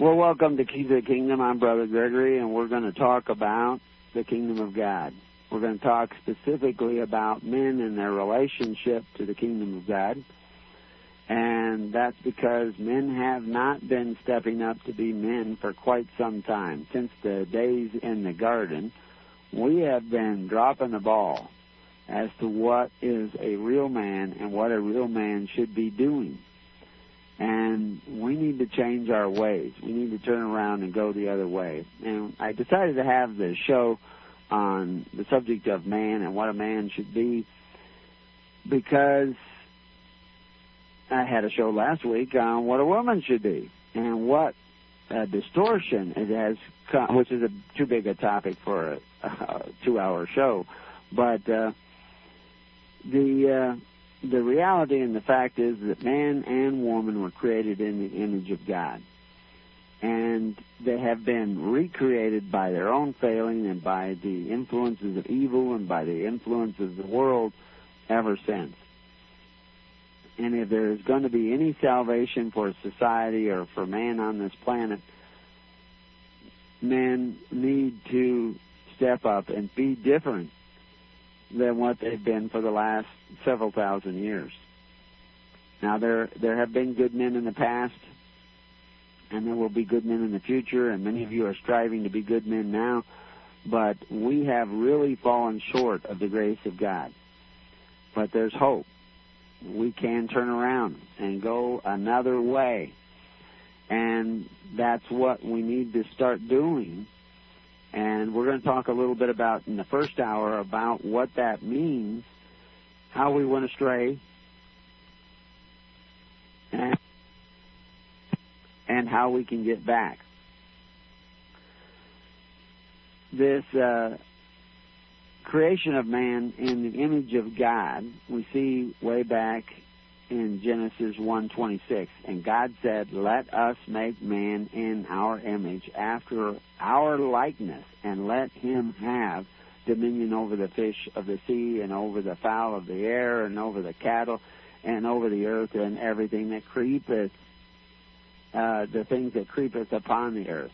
Well, welcome to Keys to the Kingdom. I'm Brother Gregory, and we're going to talk about the Kingdom of God. We're going to talk specifically about men and their relationship to the Kingdom of God. And that's because men have not been stepping up to be men for quite some time. Since the days in the garden, we have been dropping the ball as to what is a real man and what a real man should be doing. And we need to change our ways. We need to turn around and go the other way. And I decided to have this show on the subject of man and what a man should be because I had a show last week on what a woman should be and what distortion it has come, which is too big a topic for a two-hour show. But the reality and the fact is that man and woman were created in the image of God. And they have been recreated by their own failing and by the influences of evil and by the influences of the world ever since. And if there is going to be any salvation for society or for man on this planet, men need to step up and be different than what they've been for the last several thousand years. Now, there have been good men in the past, and there will be good men in the future, and many of you are striving to be good men now, but we have really fallen short of the grace of God. But there's hope. We can turn around and go another way. And that's what we need to start doing. And we're going to talk a little bit about, in the first hour, about what that means, how we went astray, and how we can get back. This creation of man in the image of God, we see way back in Genesis 1:26. And God said, "Let us make man in our image, after our likeness, and let him have dominion over the fish of the sea, and over the fowl of the air, and over the cattle, and over the earth, and everything that creepeth, the things that creepeth upon the earth."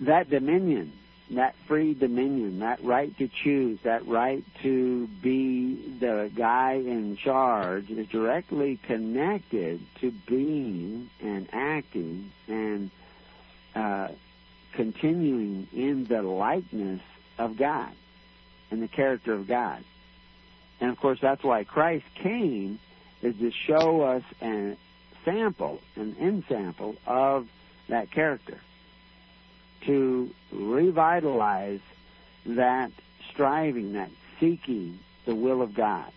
That dominion, that free dominion, that right to choose, that right to be the guy in charge is directly connected to being and acting and continuing in the likeness of God and the character of God. And, of course, that's why Christ came, is to show us a sample, an ensample of that character, to revitalize that striving, that seeking the will of God,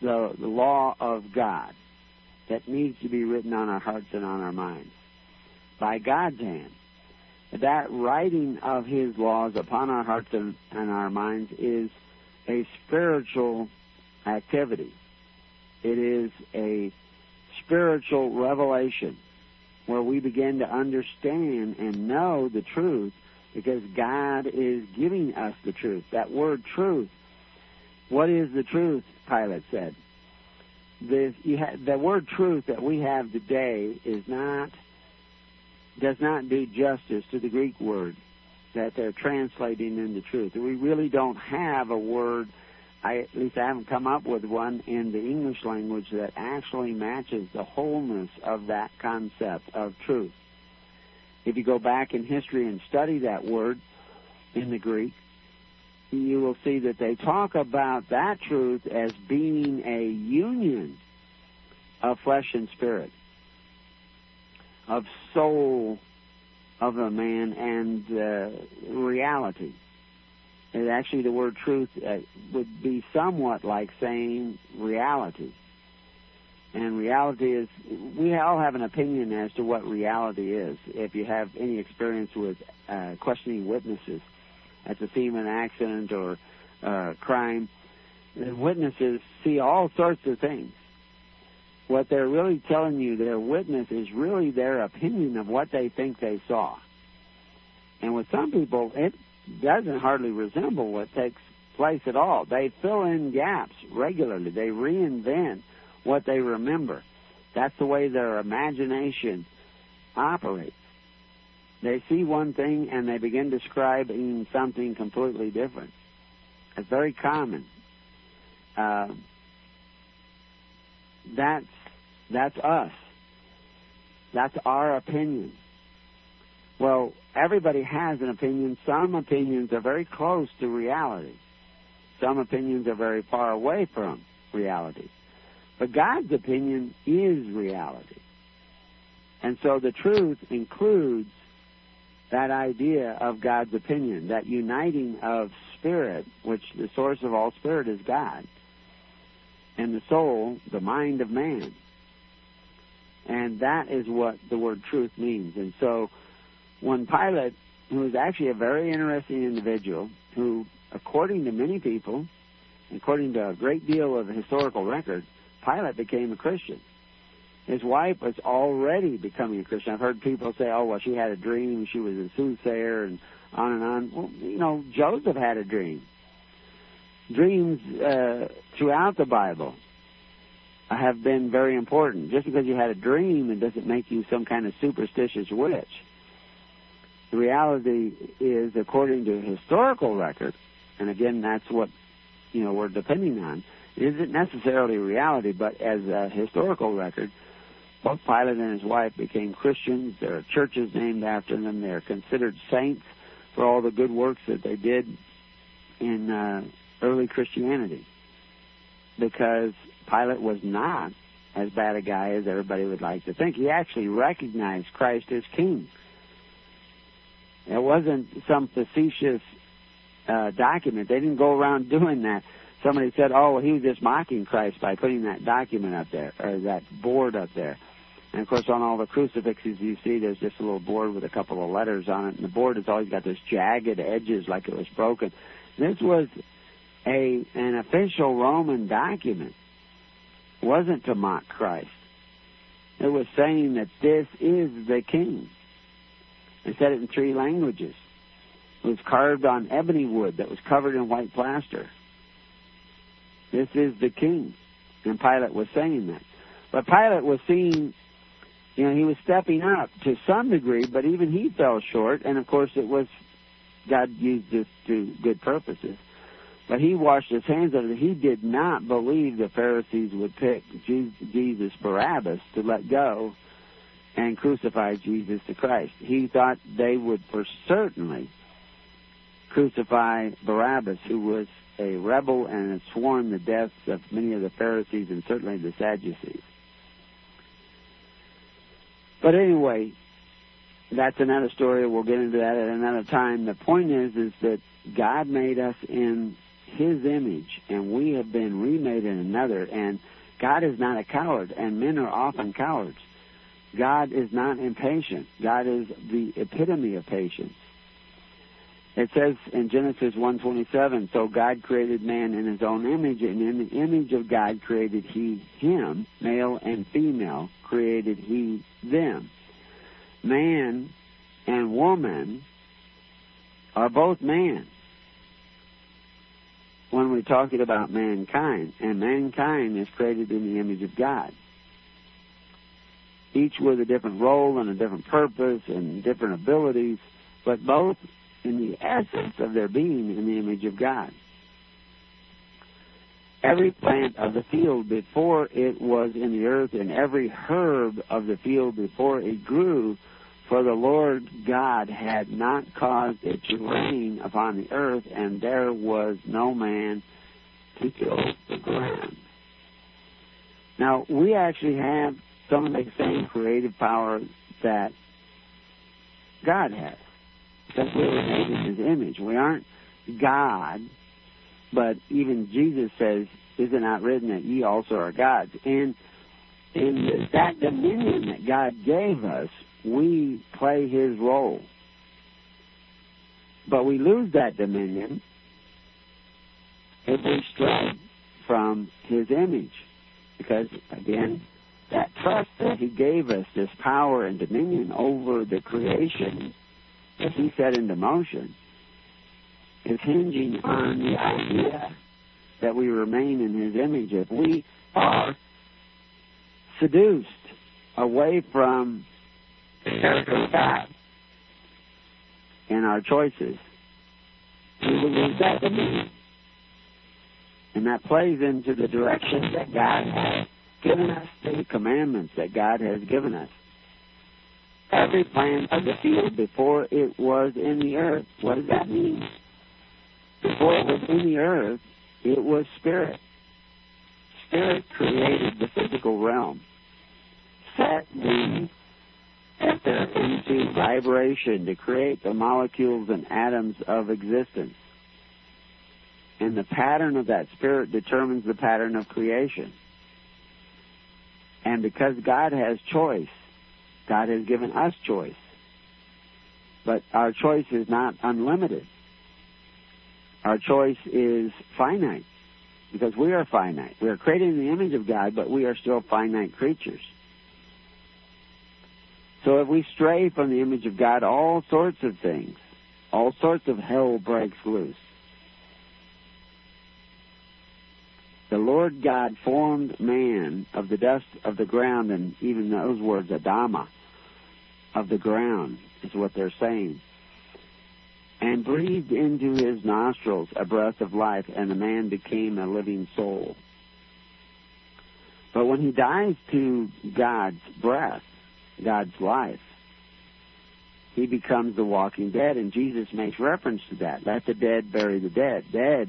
the law of God that needs to be written on our hearts and on our minds by God's hand. That writing of His laws upon our hearts and our minds is a spiritual activity. It is a spiritual revelation where we begin to understand and know the truth because God is giving us the truth. That word truth, what is the truth, Pilate said. The word truth that we have today does not do justice to the Greek word that they're translating into truth. We really don't have a word. At least I haven't come up with one in the English language that actually matches the wholeness of that concept of truth. If you go back in history and study that word in the Greek, you will see that they talk about that truth as being a union of flesh and spirit, of soul of a man and reality. And actually, the word truth would be somewhat like saying reality. And reality is, we all have an opinion as to what reality is. If you have any experience with questioning witnesses at the scene of an accident or crime, the witnesses see all sorts of things. What they're really telling you, their witness, is really their opinion of what they think they saw. And with some people, it doesn't hardly resemble what takes place at all. They fill in gaps regularly. They reinvent what they remember. That's the way their imagination operates. They see one thing and they begin describing something completely different. It's very common. That's us. That's our opinion. Well, everybody has an opinion. Some opinions are very close to reality. Some opinions are very far away from reality. But God's opinion is reality. And so the truth includes that idea of God's opinion, that uniting of spirit, which the source of all spirit is God, and the soul, the mind of man. And that is what the word truth means. And so when Pilate, who is actually a very interesting individual, who, according to many people, according to a great deal of the historical record, Pilate became a Christian. His wife was already becoming a Christian. I've heard people say, oh, well, she had a dream, she was a soothsayer, and on. Well, you know, Joseph had a dream. Dreams throughout the Bible have been very important. Just because you had a dream, it doesn't make you some kind of superstitious witch. The reality is, according to historical record, and again, that's what, you know, we're depending on, it isn't necessarily reality, but as a historical record, both Pilate and his wife became Christians. There are churches named after them. They are considered saints for all the good works that they did in early Christianity, because Pilate was not as bad a guy as everybody would like to think. He actually recognized Christ as king. It wasn't some facetious document. They didn't go around doing that. Somebody said, oh, he was just mocking Christ by putting that document up there, or that board up there. And, of course, on all the crucifixes you see, there's just a little board with a couple of letters on it, and the board has always got those jagged edges like it was broken. This was an official Roman document. It wasn't to mock Christ. It was saying that this is the king. They said it in three languages. It was carved on ebony wood that was covered in white plaster. This is the king. And Pilate was saying that. But Pilate was seeing, you know, he was stepping up to some degree, but even he fell short. And, of course, it was God used this to good purposes. But he washed his hands of it. He did not believe the Pharisees would pick Jesus Barabbas to let go and crucify Jesus the Christ. He thought they would for certainly crucify Barabbas, who was a rebel and had sworn the deaths of many of the Pharisees and certainly the Sadducees. But anyway, that's another story. We'll get into that at another time. The point is that God made us in His image, and we have been remade in another. And God is not a coward, and men are often cowards. God is not impatient. God is the epitome of patience. It says in Genesis 1:27, so God created man in his own image, and in the image of God created he him, male and female created he them. Man and woman are both man when we're talking about mankind, and mankind is created in the image of God. Each with a different role and a different purpose and different abilities, but both in the essence of their being in the image of God. Every plant of the field before it was in the earth, and every herb of the field before it grew, for the Lord God had not caused it to rain upon the earth, and there was no man to till the ground. Now, we actually have some of the same creative power that God has, because we were made in His image. We aren't God, but even Jesus says, is it not written that ye also are gods? And in that dominion that God gave us, we play His role. But we lose that dominion if we stray from His image, because, again, that trust that He gave us, this power and dominion over the creation that He set into motion, is hinging on the idea that we remain in His image. If we are seduced away from the character of God in our choices, we will lose that dominion. And that plays into the direction that God has given us, the commandments that God has given us. Every plant of the field before it was in the earth. What does that mean? Before it was in the earth, it was spirit. Spirit created the physical realm, set the ether into vibration to create the molecules and atoms of existence. And the pattern of that spirit determines the pattern of creation. And because God has choice, God has given us choice. But our choice is not unlimited. Our choice is finite, because we are finite. We are created in the image of God, but we are still finite creatures. So if we stray from the image of God, all sorts of things, all sorts of hell breaks loose. The Lord God formed man of the dust of the ground, and even those words, Adama, of the ground, is what they're saying, and breathed into his nostrils a breath of life, and the man became a living soul. But when he dies to God's breath, God's life, he becomes the walking dead, and Jesus makes reference to that. Let the dead bury the dead. Dead,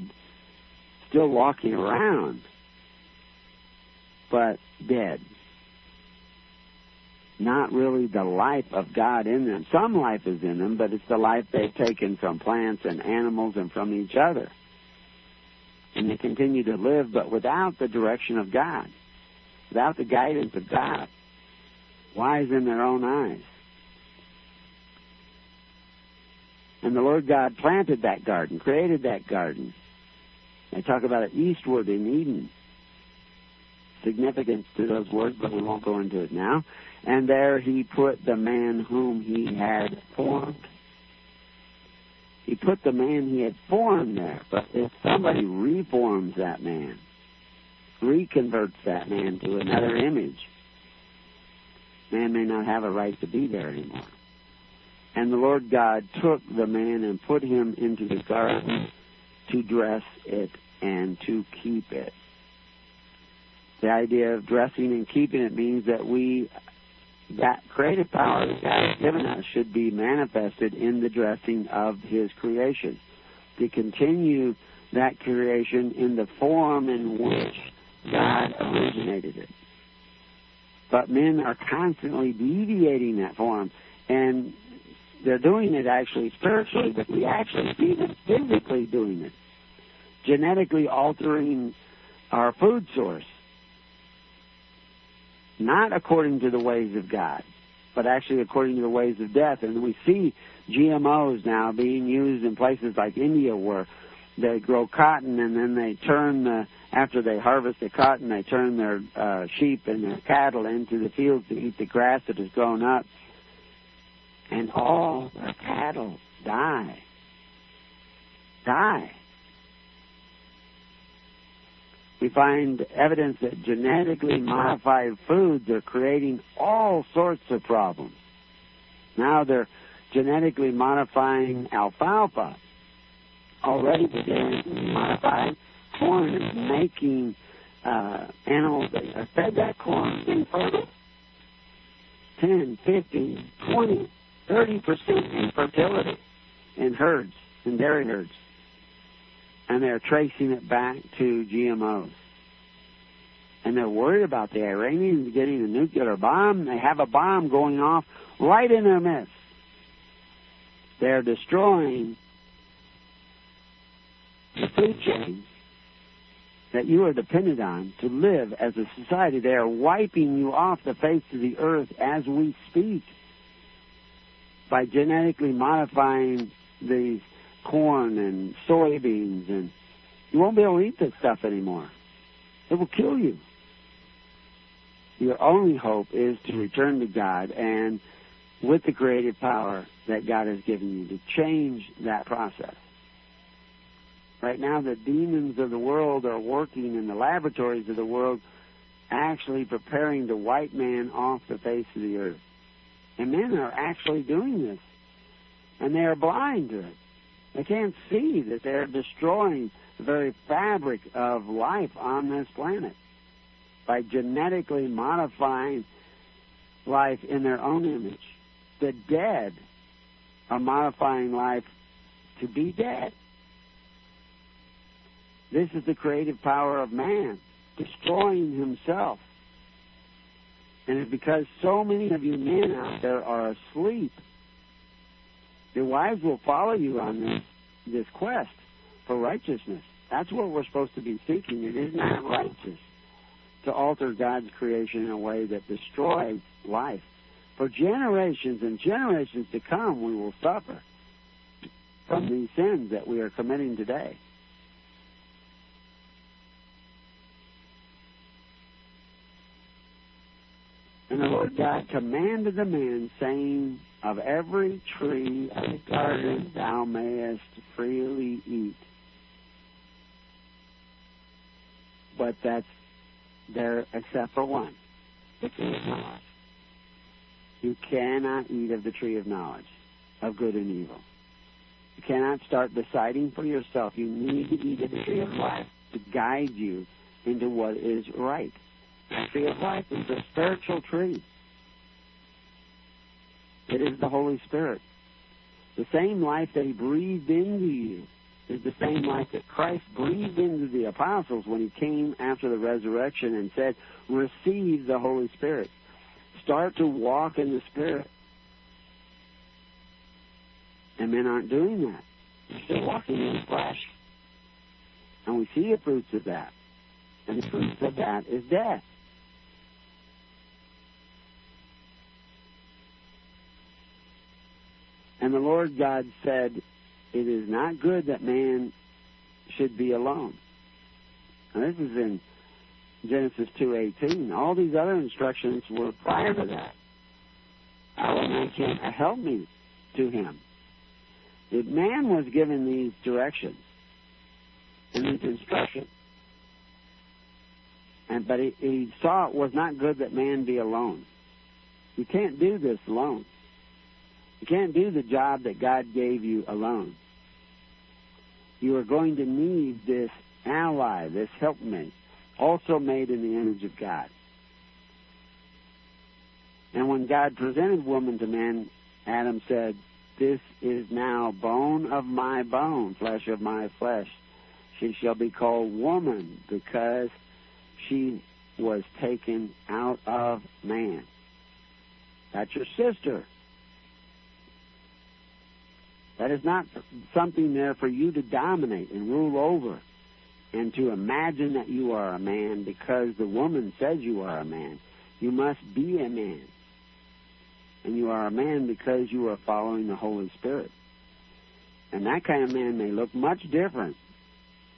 still walking around, but dead. Not really the life of God in them. Some life is in them, but it's the life they've taken from plants and animals and from each other. And they continue to live, but without the direction of God, without the guidance of God, wise in their own eyes. And the Lord God planted that garden, created that garden. They talk about it eastward in Eden. Significance to those words, but we won't go into it now. And there he put the man whom he had formed. He put the man he had formed there. But if somebody reforms that man, reconverts that man to another image, man may not have a right to be there anymore. And the Lord God took the man and put him into the garden to dress it and to keep it. The idea of dressing and keeping it means that that creative power that God has given us should be manifested in the dressing of his creation, to continue that creation in the form in which God originated it. But men are constantly deviating that form, and they're doing it actually spiritually, but we actually see them physically doing it, genetically altering our food source, not according to the ways of God, but actually according to the ways of death. And we see GMOs now being used in places like India, where they grow cotton, and then they turn, after they harvest the cotton, they turn their sheep and their cattle into the fields to eat the grass that has grown up. And all their cattle die. Die. We find evidence that genetically modified foods are creating all sorts of problems. Now they're genetically modifying alfalfa. Already they're modifying corn and making animals that are fed that corn infertile. 10, 15, 20, 30% infertility in herds, in dairy herds. And they're tracing it back to GMOs. And they're worried about the Iranians getting a nuclear bomb. They have a bomb going off right in their midst. They're destroying the food chain that you are dependent on to live as a society. They are wiping you off the face of the earth as we speak by genetically modifying these corn and soybeans, and you won't be able to eat this stuff anymore. It will kill you. Your only hope is to return to God and with the creative power that God has given you to change that process. Right now, the demons of the world are working in the laboratories of the world actually preparing the white man off the face of the earth. And men are actually doing this. And they are blind to it. They can't see that they're destroying the very fabric of life on this planet by genetically modifying life in their own image. The dead are modifying life to be dead. This is the creative power of man, destroying himself. And it's because so many of you men out there are asleep. Your wives will follow you on this quest for righteousness. That's what we're supposed to be seeking. It is not righteous to alter God's creation in a way that destroys life. For generations and generations to come, we will suffer from these sins that we are committing today. And the Lord God commanded the man, saying, of every tree of the garden thou mayest freely eat. But that's there except for one, the tree of knowledge. You cannot eat of the tree of knowledge, of good and evil. You cannot start deciding for yourself. You need to eat of the tree of life to guide you into what is right. The tree of life is a spiritual tree. It is the Holy Spirit. The same life that He breathed into you is the same life that Christ breathed into the apostles when He came after the resurrection and said, receive the Holy Spirit. Start to walk in the Spirit. And men aren't doing that. They're still walking in the flesh. And we see the fruits of that. And the fruits of that is death. And the Lord God said, it is not good that man should be alone. Now, this is in Genesis 2:18. All these other instructions were prior to that. I will make him a helpmeet to him. If man was given these directions and these instructions, but he saw it was not good that man be alone. You can't do this alone. You can't do the job that God gave you alone. You are going to need this ally, this helpmate, also made in the image of God. And when God presented woman to man, Adam said, this is now bone of my bone, flesh of my flesh. She shall be called woman because she was taken out of man. That's your sister. That is not something there for you to dominate and rule over and to imagine that you are a man because the woman says you are a man. You must be a man. And you are a man because you are following the Holy Spirit. And that kind of man may look much different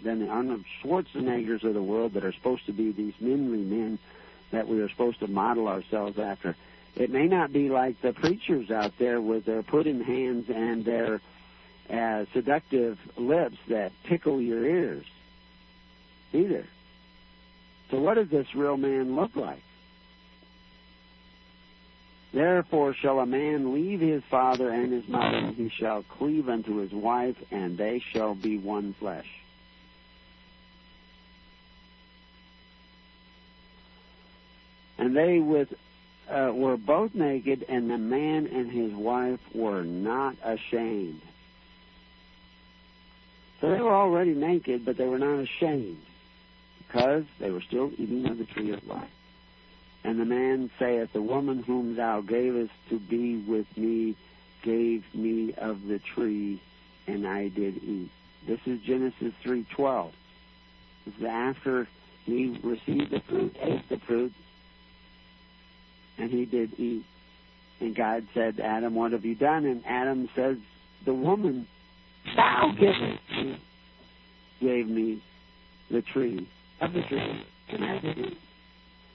than the Arnold Schwarzeneggers of the world that are supposed to be these manly men that we are supposed to model ourselves after. It may not be like the preachers out there with their put-in hands and their seductive lips that tickle your ears either. So what does this real man look like? Therefore shall a man leave his father and his mother, and he shall cleave unto his wife, and they shall be one flesh. And they were both naked, and the man and his wife were not ashamed. So they were already naked, but they were not ashamed because they were still eating of the tree of life. And the man saith, the woman whom thou gavest to be with me gave me of the tree, and I did eat. This is Genesis 3:12. This is after he received the fruit, ate the fruit, and he did eat. And God said, Adam, what have you done? And Adam says, the woman, thou gave me the tree of the tree, and I did eat.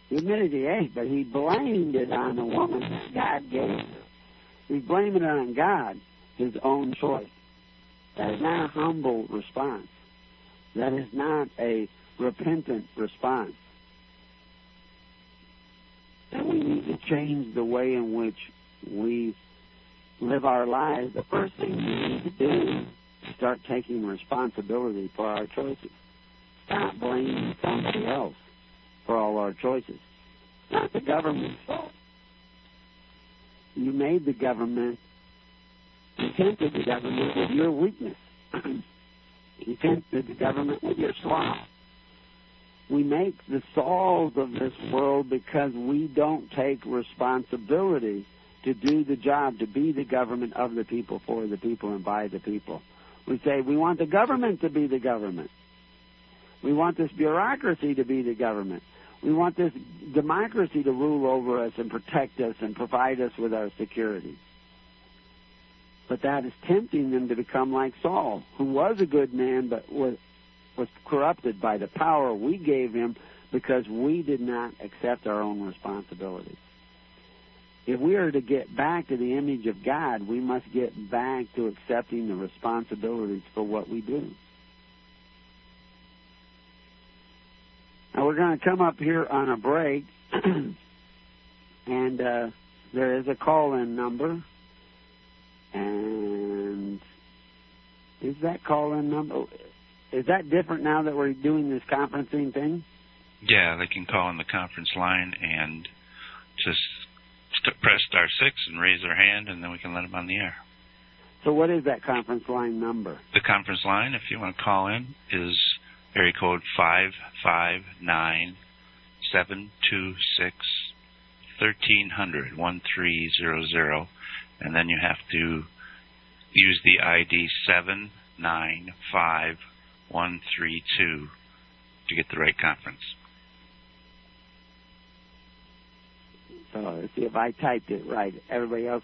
He admitted he ate, but he blamed it on the woman that God gave him. He's blaming it on God, his own choice. That is not a humble response. That is not a repentant response. then we need to change the way in which we live our lives. The first thing we need to do is start taking responsibility for our choices. Stop blaming somebody else for all our choices. It's not the government's fault. You made the government, you tempted the government with your weakness. You tempted the government with your sloth. We make the Sauls of this world because we don't take responsibility to do the job, to be the government of the people, for the people, and by the people. We say we want the government to be the government. We want this bureaucracy to be the government. We want this democracy to rule over us and protect us and provide us with our security. But that is tempting them to become like Saul, who was a good man but was corrupted by the power we gave him because we did not accept our own responsibility. If we are to get back to the image of God, we must get back to accepting the responsibilities for what we do. Now, we're going to come up here on a break, and there is a call-in number. And is that call-in number, is that different now that we're doing this conferencing thing? Yeah, they can call in the conference line and just press star 6 and raise their hand, and then we can let them on the air. So what is that conference line number? The conference line, if you want to call in, is area code 559-726-1300, 1300, and then you have to use the ID 795132 to get the right conference. So let's see if I typed it right. Everybody else,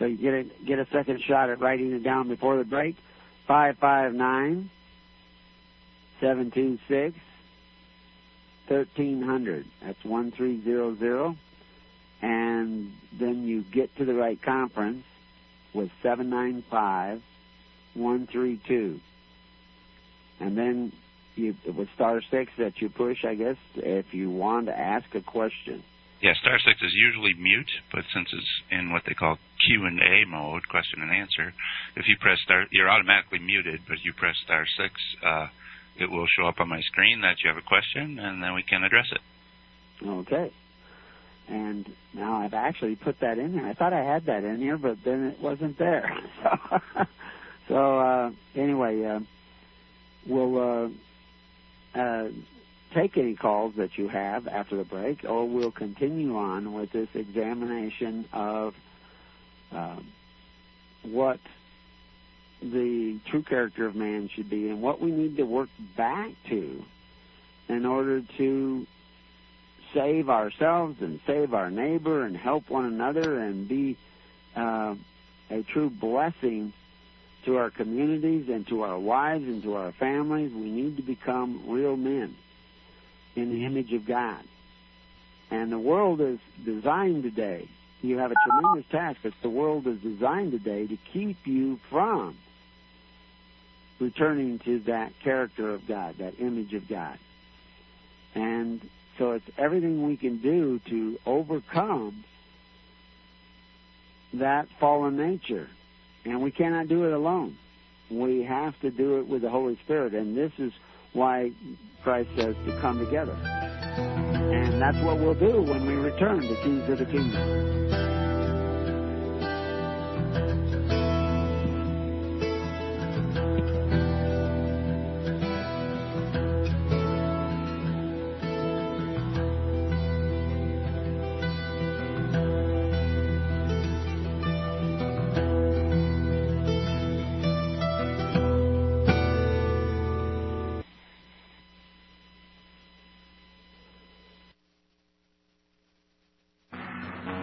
so you get a second shot at writing it down before the break. 559-726-1300. That's 1300. And then you get to the right conference with 795132. And then with star 6 that you push, I guess, if you want to ask a question. Yeah, star 6 is usually mute, but since it's in what they call Q&A mode, question and answer, if you press star, you're automatically muted, but if you press star 6, it will show up on my screen that you have a question, and then we can address it. Okay. And now I've actually put that in there. I thought I had that in here, but then it wasn't there. So anyway, we'll take any calls that you have after the break, or we'll continue on with this examination of what the true character of man should be and what we need to work back to in order to save ourselves and save our neighbor and help one another and be a true blessing to our communities and to our wives and to our families. We need to become real men in the image of God. And the world is designed today. You have a tremendous task, but the world is designed today to keep you from returning to that character of God, that image of God. And so it's everything we can do to overcome that fallen nature. And we cannot do it alone. We have to do it with the Holy Spirit. And this is why Christ says to come together. And that's what we'll do when we return to Keys to the Kingdom.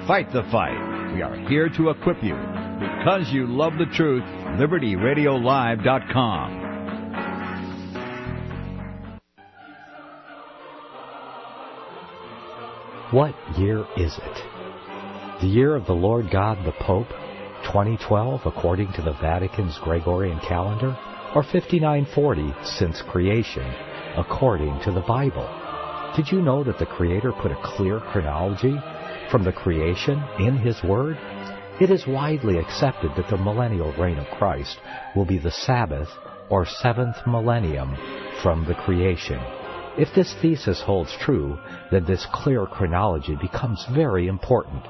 Fight the fight. We are here to equip you. Because you love the truth, LibertyRadioLive.com. What year is it? The year of the Lord God the Pope? 2012, according to the Vatican's Gregorian calendar? Or 5940, since creation, according to the Bible? Did you know that the Creator put a clear chronology from the creation in His Word, it is widely accepted that the millennial reign of Christ will be the Sabbath or seventh millennium from the creation. If this thesis holds true, then this clear chronology becomes very important.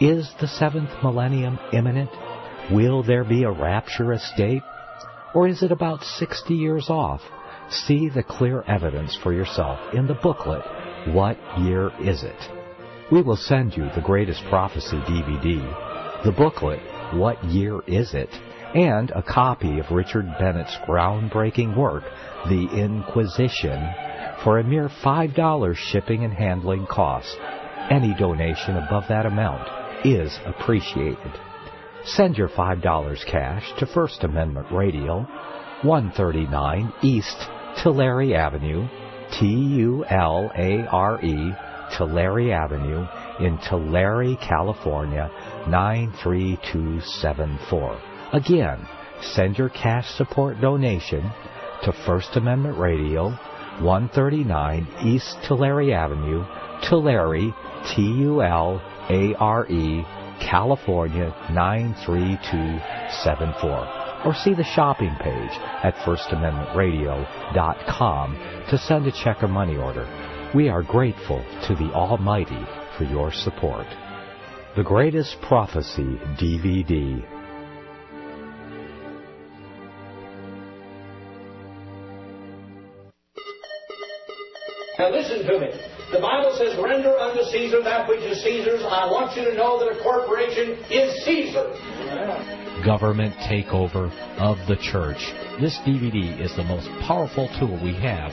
Is the seventh millennium imminent? Will there be a rapturous date? Or is it about 60 years off? See the clear evidence for yourself in the booklet, What Year Is It? We will send you the Greatest Prophecy DVD, the booklet, What Year Is It? And a copy of Richard Bennett's groundbreaking work, The Inquisition, for a mere $5 shipping and handling costs. Any donation above that amount is appreciated. Send your $5 cash to First Amendment Radio, 139 East Tulare Avenue, Tulare, Tulare Avenue, in Tulare, California, 93274. Again, send your cash support donation to First Amendment Radio, 139 East Tulare Avenue, Tulare, Tulare, California, 93274. Or see the shopping page at FirstAmendmentRadio.com to send a check or money order. We are grateful to the Almighty for your support. The Greatest Prophecy DVD. Now listen to me. The Bible says, render unto Caesar that which is Caesar's. I want you to know that a corporation is Caesar. Yeah. Government takeover of the church. This DVD is the most powerful tool we have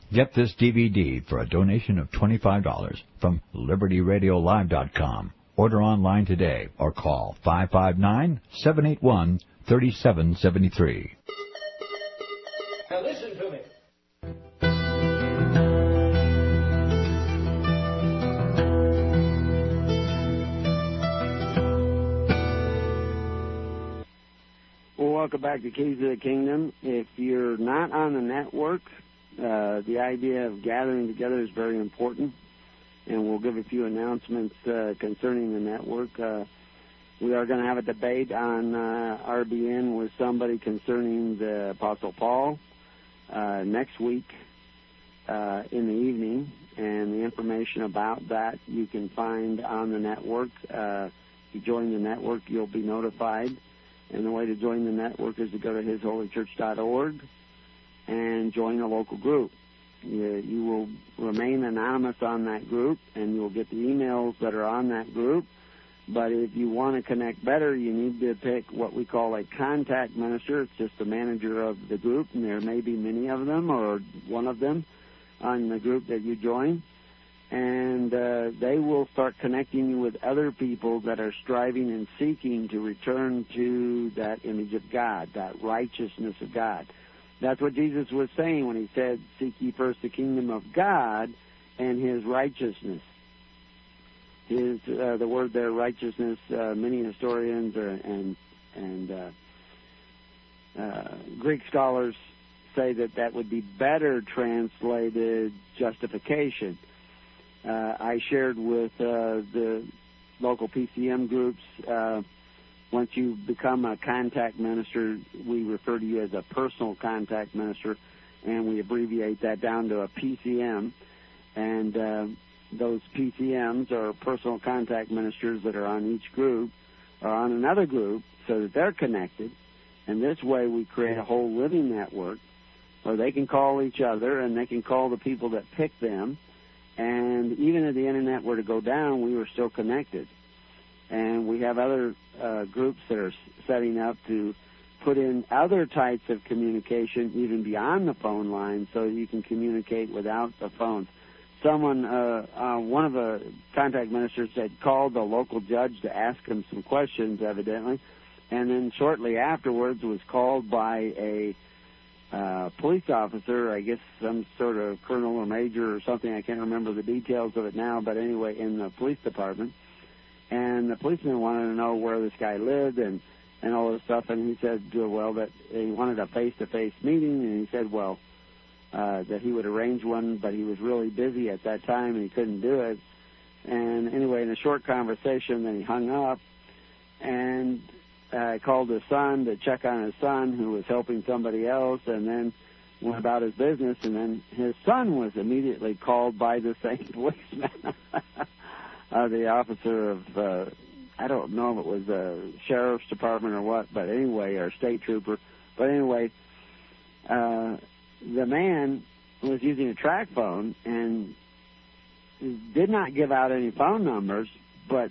Get this DVD for a donation of $25 from LibertyRadioLive.com. Order online today or call 559-781-3773. Now listen to me. Well, welcome back to Keys to the Kingdom. If you're not on the network, the idea of gathering together is very important, and we'll give a few announcements concerning the network. We are going to have a debate on RBN with somebody concerning the Apostle Paul next week in the evening, and the information about that you can find on the network. If you join the network, you'll be notified, and the way to join the network is to go to hisholychurch.org and join a local group. You will remain anonymous on that group, and you'll get the emails that are on that group. But if you want to connect better, you need to pick what we call a contact minister. It's just the manager of the group, and there may be many of them or one of them on the group that you join. And they will start connecting you with other people that are striving and seeking to return to that image of God, that righteousness of God. That's what Jesus was saying when He said, seek ye first the kingdom of God and His righteousness. The word there, righteousness, many historians and Greek scholars say that that would be better translated justification. I shared with the local PCM groups, once you become a contact minister, we refer to you as a personal contact minister, and we abbreviate that down to a PCM. And those PCMs or personal contact ministers that are on each group are on another group so that they're connected. And this way we create a whole living network where they can call each other and they can call the people that pick them. And even if the Internet were to go down, we were still connected. And we have other groups that are setting up to put in other types of communication even beyond the phone line so you can communicate without the phone. someone, one of the contact ministers had called the local judge to ask him some questions, evidently, and then shortly afterwards was called by a police officer, I guess some sort of colonel or major or something. I can't remember the details of it now, but anyway, in the police department. And the policeman wanted to know where this guy lived and all this stuff, and he said, well, that he wanted a face-to-face meeting, and he said, well, that he would arrange one, but he was really busy at that time and he couldn't do it. And anyway, in a short conversation, then he hung up and called his son to check on his son, who was helping somebody else, and then went about his business. And then his son was immediately called by the same policeman, the officer of, I don't know if it was the sheriff's department or what, but anyway, or state trooper. But anyway, the man was using a track phone and did not give out any phone numbers, but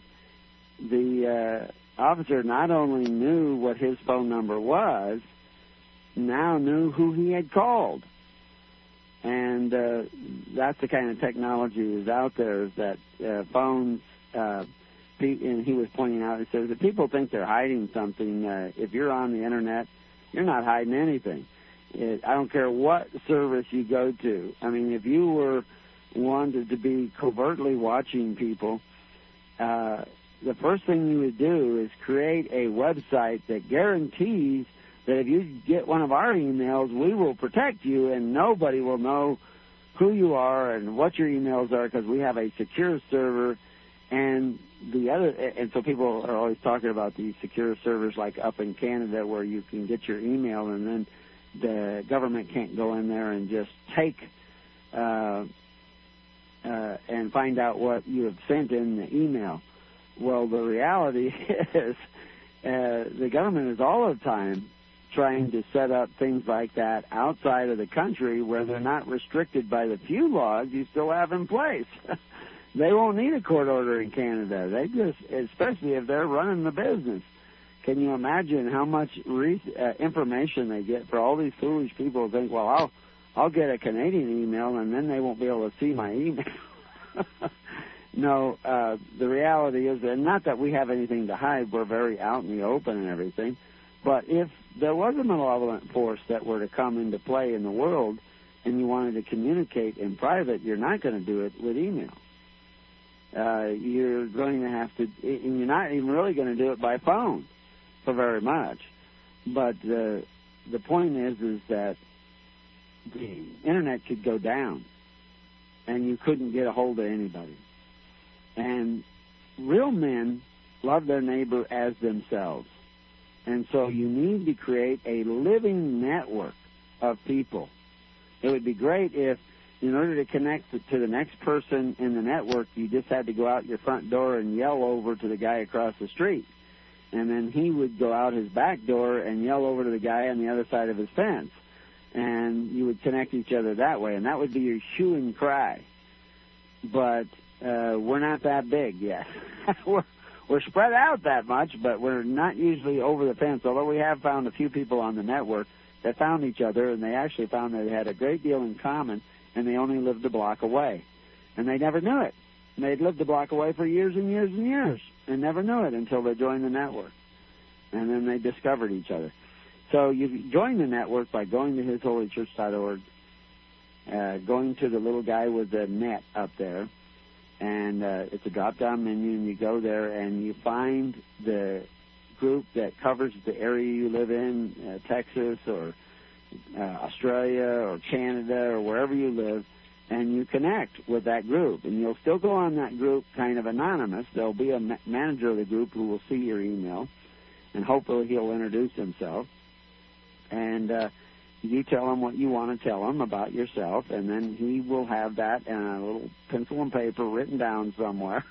the officer not only knew what his phone number was, now knew who he had called. And that's the kind of technology that's out there, is that phones, and he was pointing out, he says, if people think they're hiding something, if you're on the Internet, you're not hiding anything. I don't care what service you go to. I mean, if you wanted to be covertly watching people, the first thing you would do is create a website that guarantees that if you get one of our emails, we will protect you and nobody will know who you are and what your emails are, because we have a secure server. And so people are always talking about these secure servers, like up in Canada, where you can get your email and then the government can't go in there and just take and find out what you have sent in the email. Well, the reality is the government is all the time trying to set up things like that outside of the country, where they're not restricted by the few laws you still have in place. They won't need a court order in Canada. They just, especially if they're running the business. Can you imagine how much information they get for all these foolish people who think, well, I'll get a Canadian email, and then they won't be able to see my email. No, the reality is, and not that we have anything to hide, we're very out in the open and everything, but if there was a malevolent force that were to come into play in the world and you wanted to communicate in private, you're not going to do it with email. You're going to have to, and you're not even really going to do it by phone. For very much, but the point is that the Internet could go down, and you couldn't get a hold of anybody. And real men love their neighbor as themselves, and so you need to create a living network of people. It would be great if, in order to connect to the next person in the network, you just had to go out your front door and yell over to the guy across the street. And then he would go out his back door and yell over to the guy on the other side of his fence. And you would connect each other that way, and that would be your hue and cry. But we're not that big yet. We're spread out that much, but we're not usually over the fence, although we have found a few people on the network that found each other, and they actually found that they had a great deal in common, and they only lived a block away. And they never knew it. And they'd lived a block away for years and years and years and never knew it until they joined the network. And then they discovered each other. So you join the network by going to hisholychurch.org, going to the little guy with the net up there, and it's a drop-down menu, and you go there and you find the group that covers the area you live in, Texas or Australia or Canada or wherever you live, and you connect with that group. And you'll still go on that group kind of anonymous. There'll be a manager of the group who will see your email, and hopefully he'll introduce himself. And you tell him what you want to tell him about yourself, and then he will have that in a little pencil and paper written down somewhere,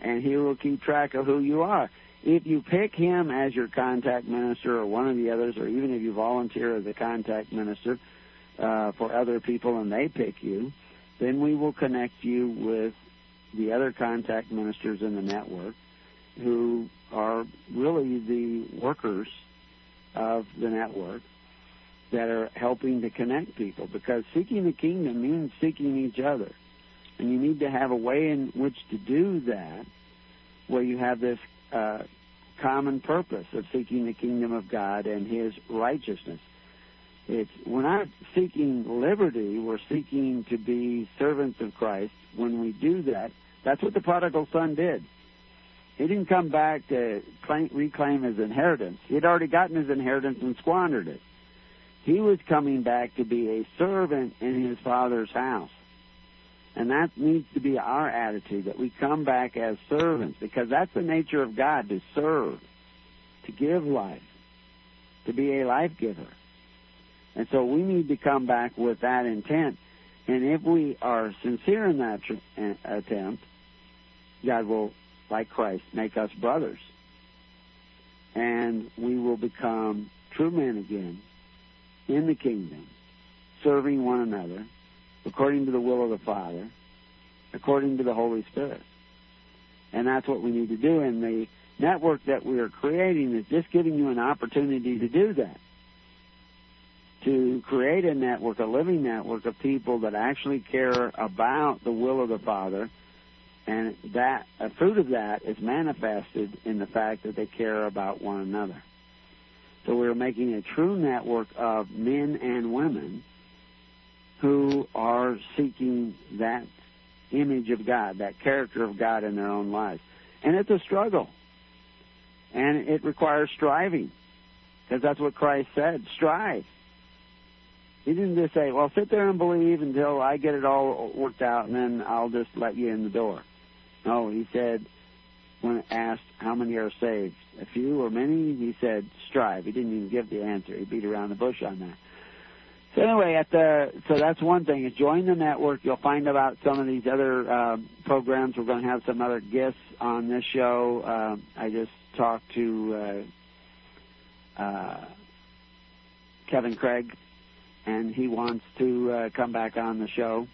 and he will keep track of who you are. If you pick him as your contact minister or one of the others, or even if you volunteer as a contact minister for other people and they pick you, then we will connect you with the other contact ministers in the network, who are really the workers of the network that are helping to connect people, because seeking the kingdom means seeking each other. And you need to have a way in which to do that where you have this common purpose of seeking the kingdom of God and His righteousness. We're not seeking liberty. We're seeking to be servants of Christ. When we do that, that's what the prodigal son did. He didn't come back to reclaim his inheritance. He had already gotten his inheritance and squandered it. He was coming back to be a servant in his father's house. And that needs to be our attitude, that we come back as servants, because that's the nature of God, to serve, to give life, to be a life giver. And so we need to come back with that intent. And if we are sincere in that attempt, God will, like Christ, make us brothers. And we will become true men again in the kingdom, serving one another, according to the will of the Father, according to the Holy Spirit. And that's what we need to do. And the network that we are creating is just giving you an opportunity to do that, to create a network, a living network of people that actually care about the will of the Father, and that a fruit of that is manifested in the fact that they care about one another. So we're making a true network of men and women who are seeking that image of God, that character of God in their own lives. And it's a struggle, and it requires striving, because that's what Christ said, strive. He didn't just say, well, sit there and believe until I get it all worked out, and then I'll just let you in the door. No, he said, when asked how many are saved, a few or many, he said, strive. He didn't even give the answer. He beat around the bush on that. So anyway, so that's one thing, is join the network. You'll find about some of these other programs. We're going to have some other guests on this show. I just talked to Kevin Craig, and he wants to come back on the show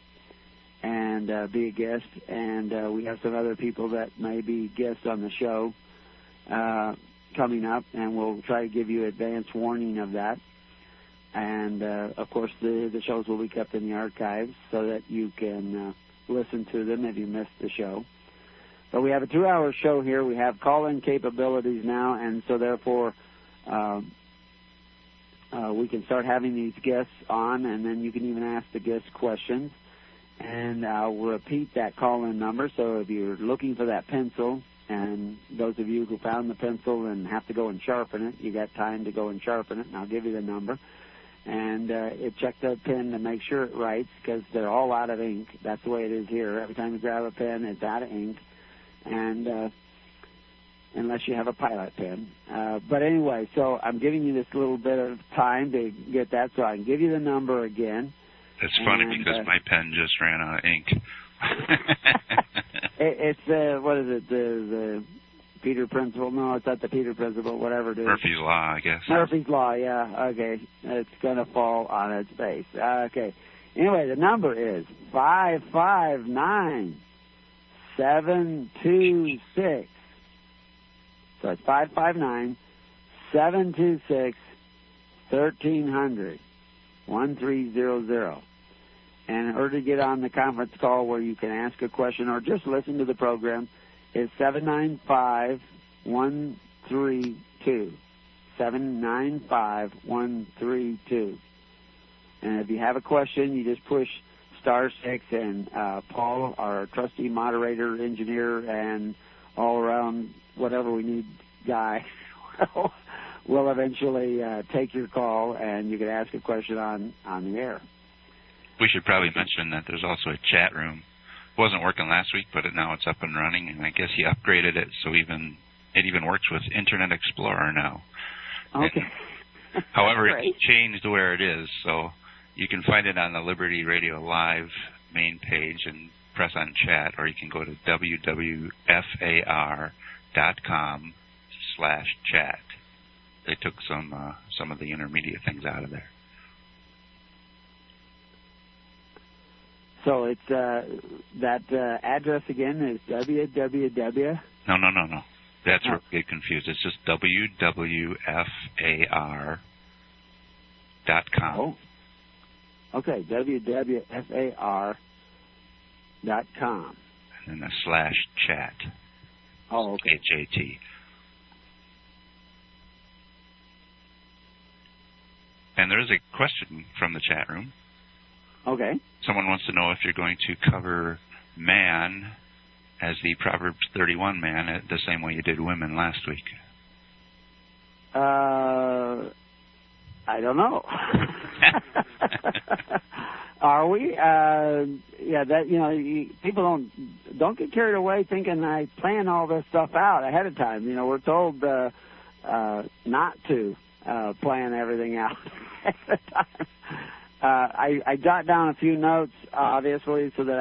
and be a guest. And we have some other people that may be guests on the show coming up, and we'll try to give you advance warning of that. And, of course, the shows will be kept in the archives so that you can listen to them if you missed the show. But we have a 2-hour show here. We have call-in capabilities now, and so therefore we can start having these guests on, and then you can even ask the guests questions. And I'll repeat that call-in number, so if you're looking for that pencil, and those of you who found the pencil and have to go and sharpen it, you got time to go and sharpen it, and I'll give you the number. And check the pen to make sure it writes, because they're all out of ink. That's the way it is here. Every time you grab a pen, it's out of ink, and unless you have a Pilate pen. But anyway, so I'm giving you this little bit of time to get that, so I can give you the number again. That's funny, because my pen just ran out of ink. It's the Peter Principle? No, it's not the Peter Principle, whatever it is. Murphy's Law, I guess. Murphy's Law, yeah, okay. It's going to fall on its face. Okay. Anyway, the number is 559-726. So it's 559-726-1300, 1300. And in order to get on the conference call where you can ask a question or just listen to the program, is 795-132. 795-132. And if you have a question, you just push *6, and Paul, our trusty moderator, engineer, and all-around whatever we need guy, will eventually take your call, and you can ask a question on the air. We should probably mention that there's also a chat room. It wasn't working last week, but now it's up and running, and I guess he upgraded it, so it even works with Internet Explorer now. Okay. And, however, it's changed where it is, so you can find it on the Liberty Radio Live main page and press on chat, or you can go to www.far.com/chat. They took some of the intermediate things out of there. So it's that address again is www. No. That's where we get confused. It's just www.far.com. Oh. Okay, www.far LibertyRadioLive.com. And a /chat. Oh, okay. HAT. And there is a question from the chat room. Okay. Someone wants to know if you're going to cover man as the Proverbs 31 man the same way you did women last week. I don't know. Are we? Yeah, that, you know, people don't get carried away thinking I plan all this stuff out ahead of time. You know, we're told not to plan everything out ahead of time. I jot down a few notes, obviously, so that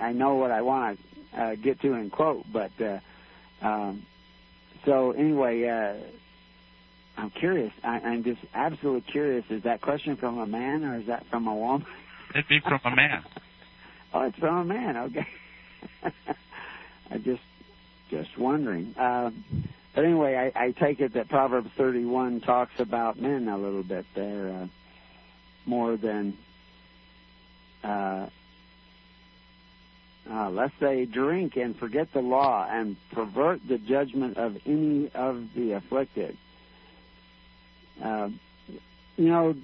I know what I want to get to and quote. But so anyway, I'm curious. I'm just absolutely curious. Is that question from a man or is that from a woman? It'd be from a man. Oh, it's from a man. Okay. I'm just wondering. But anyway, I take it that Proverbs 31 talks about men a little bit there, more than, let's say, drink and forget the law and pervert the judgment of any of the afflicted. You know,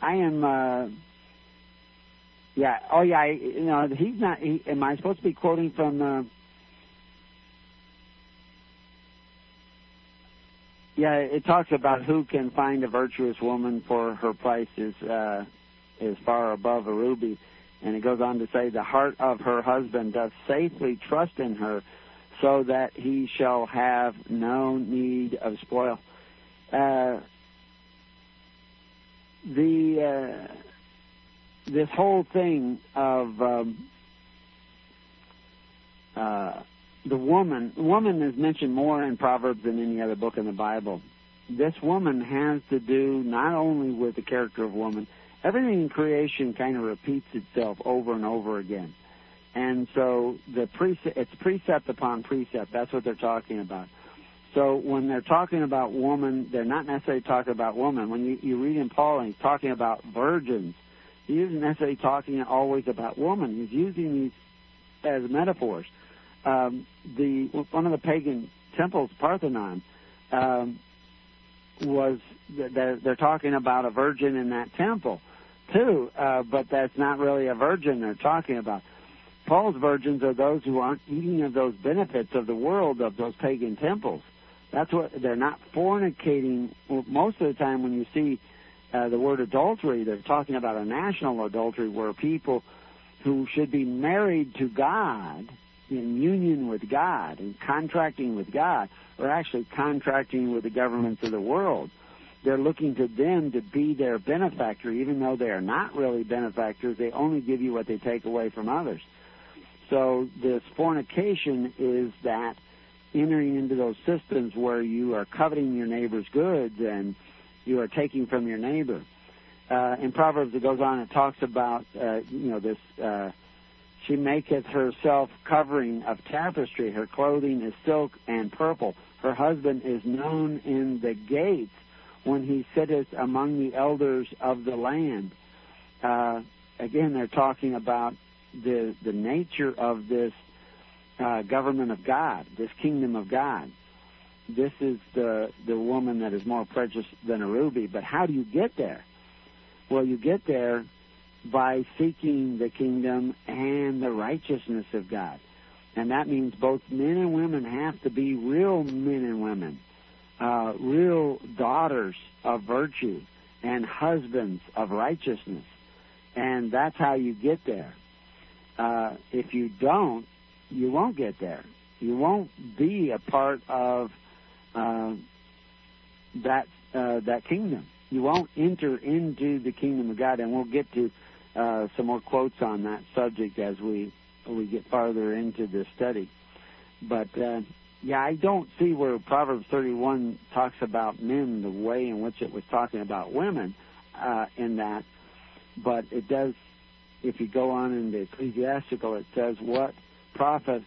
I am, yeah, oh, yeah, you know, he's not, am I supposed to be quoting from, yeah, it talks about who can find a virtuous woman, for her price is far above a ruby. And it goes on to say, the heart of her husband doth safely trust in her, so that he shall have no need of spoil. This whole thing of the woman is mentioned more in Proverbs than any other book in the Bible. This woman has to do not only with the character of woman. Everything in creation kind of repeats itself over and over again. And so it's precept upon precept. That's what they're talking about. So when they're talking about woman, they're not necessarily talking about woman. When you read in Paul and he's talking about virgins, he isn't necessarily talking always about woman. He's using these as metaphors. One of the pagan temples, Parthenon, was they're talking about a virgin in that temple too, but that's not really a virgin they're talking about. Paul's virgins are those who aren't eating of those benefits of the world of those pagan temples. That's what they're not fornicating. Most of the time when you see the word adultery, they're talking about a national adultery where people who should be married to God, in union with God and contracting with God, are actually contracting with the governments of the world. They're looking to them to be their benefactor, even though they are not really benefactors. They only give you what they take away from others. So this fornication is that entering into those systems where you are coveting your neighbor's goods and you are taking from your neighbor. In Proverbs it goes on and talks about, this... she maketh herself covering of tapestry. Her clothing is silk and purple. Her husband is known in the gates when he sitteth among the elders of the land. Again, they're talking about the nature of this government of God, this kingdom of God. This is the woman that is more precious than a ruby. But how do you get there? Well, you get there by seeking the kingdom and the righteousness of God. And that means both men and women have to be real men and women, real daughters of virtue and husbands of righteousness. And that's how you get there. If you don't, you won't get there. You won't be a part of that kingdom. You won't enter into the kingdom of God. And we'll get to some more quotes on that subject as we get farther into this study. But, yeah, I don't see where Proverbs 31 talks about men the way in which it was talking about women in that. But it does, if you go on in the Ecclesiastical, it says, what profit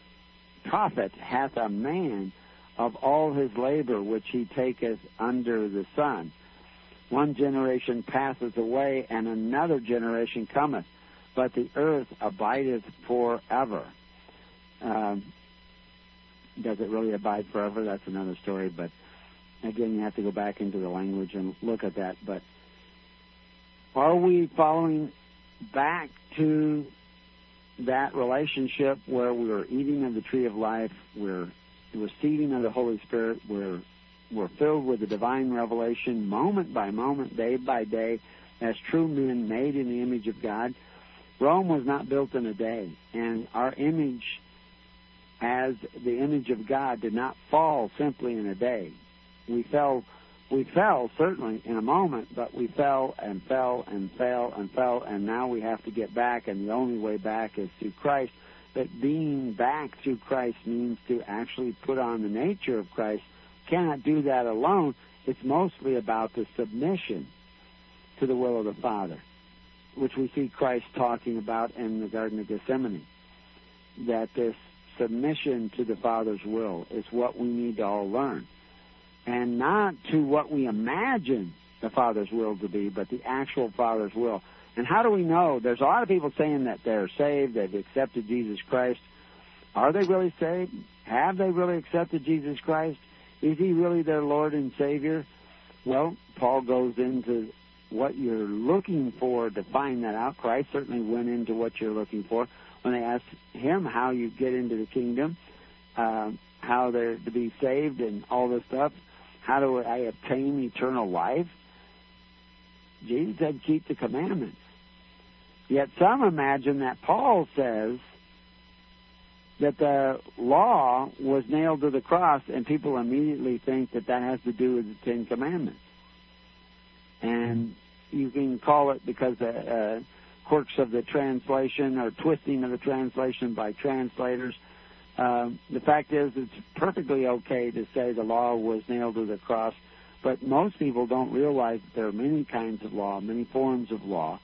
hath a man of all his labor which he taketh under the sun? One generation passeth away, and another generation cometh, but the earth abideth forever. Does it really abide forever? That's another story. But again, you have to go back into the language and look at that. But are we following back to that relationship where we're eating of the tree of life, we're receiving of the Holy Spirit, we're filled with the divine revelation moment by moment, day by day, as true men made in the image of God? Rome was not built in a day, and our image as the image of God did not fall simply in a day. We fell certainly in a moment, but we fell, and now we have to get back, and the only way back is through Christ. But being back through Christ means to actually put on the nature of Christ. Cannot do that alone. It's mostly about the submission to the will of the Father, which we see Christ talking about in the Garden of Gethsemane, that this submission to the Father's will is what we need to all learn, and not to what we imagine the Father's will to be, but the actual Father's will. And how do we know? There's a lot of people saying that they're saved, they've accepted Jesus Christ. Are they really saved? Have they really accepted Jesus Christ? Is he really their Lord and Savior? Well, Paul goes into what you're looking for to find that out. Christ certainly went into what you're looking for. When they asked him how you get into the kingdom, how they're to be saved and all this stuff, how do I obtain eternal life? Jesus said, keep the commandments. Yet some imagine that Paul says that the law was nailed to the cross, and people immediately think that that has to do with the Ten Commandments. And you can call it, because the quirks of the translation or twisting of the translation by translators, the fact is it's perfectly okay to say the law was nailed to the cross, but most people don't realize that there are many kinds of law, many forms of law.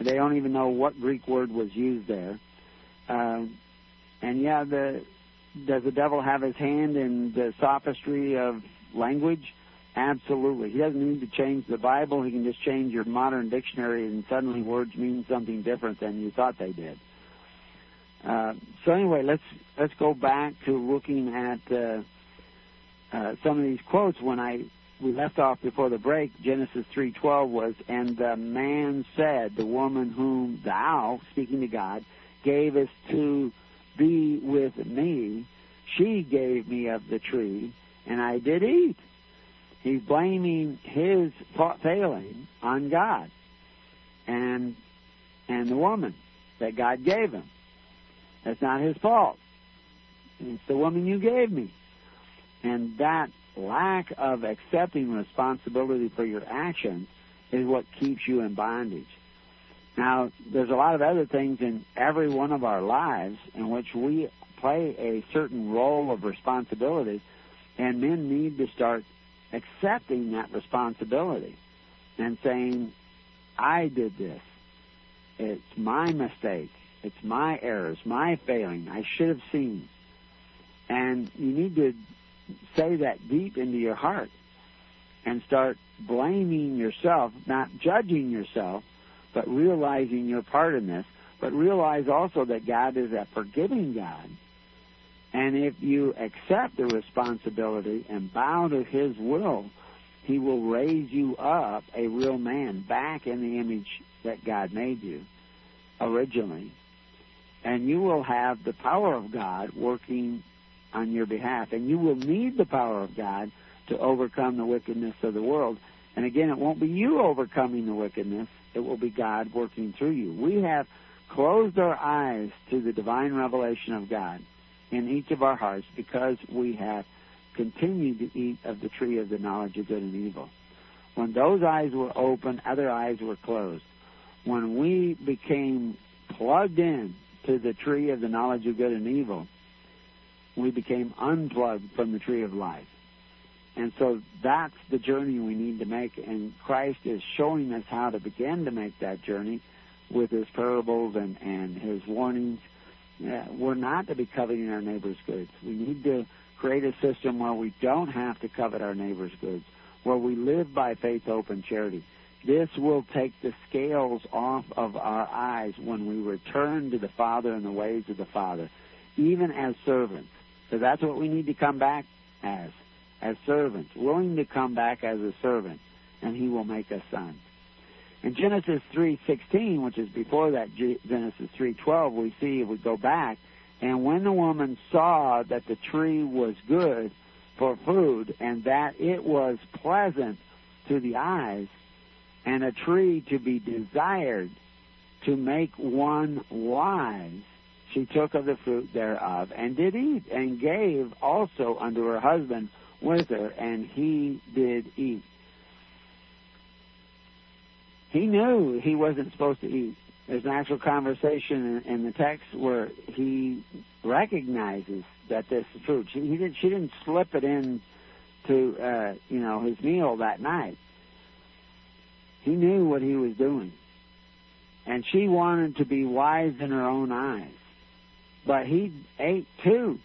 They don't even know what Greek word was used there. And yeah, does the devil have his hand in the sophistry of language? Absolutely. He doesn't need to change the Bible. He can just change your modern dictionary, and suddenly words mean something different than you thought they did. So anyway, let's go back to looking at some of these quotes. When we left off before the break, Genesis 3:12 was, "And the man said, the woman whom thou," speaking to God, "gavest to be with me, she gave me of the tree, and I did eat." He's blaming his failing on God and the woman that God gave him. That's not his fault. It's the woman you gave me. And that lack of accepting responsibility for your actions is what keeps you in bondage. Now, there's a lot of other things in every one of our lives in which we play a certain role of responsibility, and men need to start accepting that responsibility and saying, I did this. It's my mistake. It's my errors, my failing. I should have seen. And you need to say that deep into your heart and start blaming yourself, not judging yourself, but realizing your part in this. But realize also that God is a forgiving God. And if you accept the responsibility and bow to his will, he will raise you up a real man back in the image that God made you originally. And you will have the power of God working on your behalf. And you will need the power of God to overcome the wickedness of the world. And again, it won't be you overcoming the wickedness. It will be God working through you. We have closed our eyes to the divine revelation of God in each of our hearts, because we have continued to eat of the tree of the knowledge of good and evil. When those eyes were open, other eyes were closed. When we became plugged in to the tree of the knowledge of good and evil, we became unplugged from the tree of life. And so that's the journey we need to make, and Christ is showing us how to begin to make that journey with his parables and his warnings. We're not to be coveting our neighbor's goods. We need to create a system where we don't have to covet our neighbor's goods, where we live by faith, hope, and charity. This will take the scales off of our eyes when we return to the Father and the ways of the Father. even as servants. So that's what we need to come back as servants, willing to come back as a servant, and he will make us sons. In Genesis 3:16, which is before that Genesis 3:12, we see if we go back, and when the woman saw that the tree was good for food and that it was pleasant to the eyes and a tree to be desired to make one wise, she took of the fruit thereof and did eat, and gave also unto her husband with her, and he did eat. He knew he wasn't supposed to eat. There's an actual conversation in the text where he recognizes that this is fruit. She didn't slip it in to his meal that night. He knew what he was doing, and she wanted to be wise in her own eyes. But he ate too,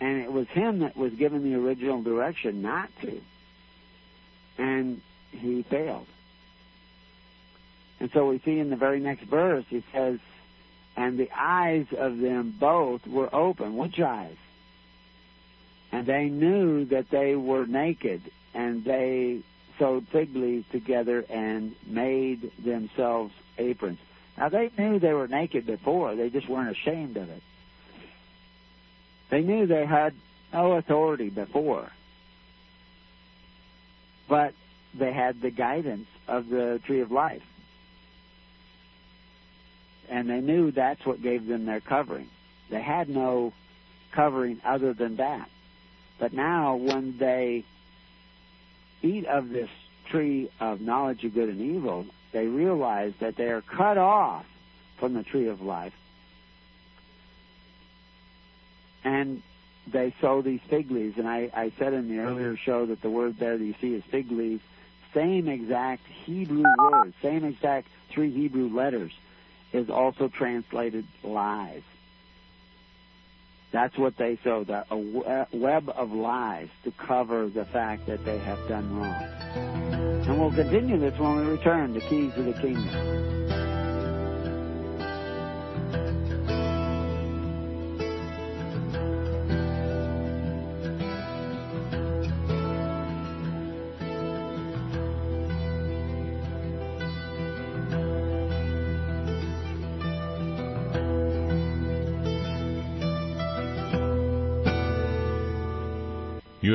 and it was him that was given the original direction not to, and he failed. And so we see in the very next verse, he says, and the eyes of them both were open. Which eyes? And they knew that they were naked, and they sewed fig leaves together and made themselves aprons. Now, they knew they were naked before. They just weren't ashamed of it. They knew they had no authority before. But they had the guidance of the tree of life. And they knew that's what gave them their covering. They had no covering other than that. But now when they eat of this tree of knowledge of good and evil, they realize that they are cut off from the tree of life. And they sow these fig leaves. And I said in the earlier show that the word there that you see is fig leaves, same exact Hebrew word, same exact three Hebrew letters, is also translated lies. That's what they sow, a web of lies to cover the fact that they have done wrong. And we'll continue this when we return to Keys to the Kingdom. You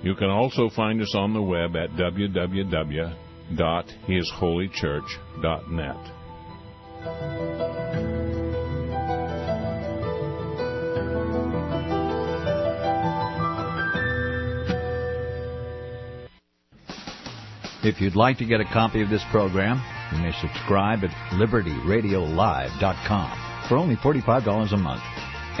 You can also find us on the web at www.hisholychurch.net. If you'd like to get a copy of this program, you may subscribe at LibertyRadioLive.com for only $45 a month.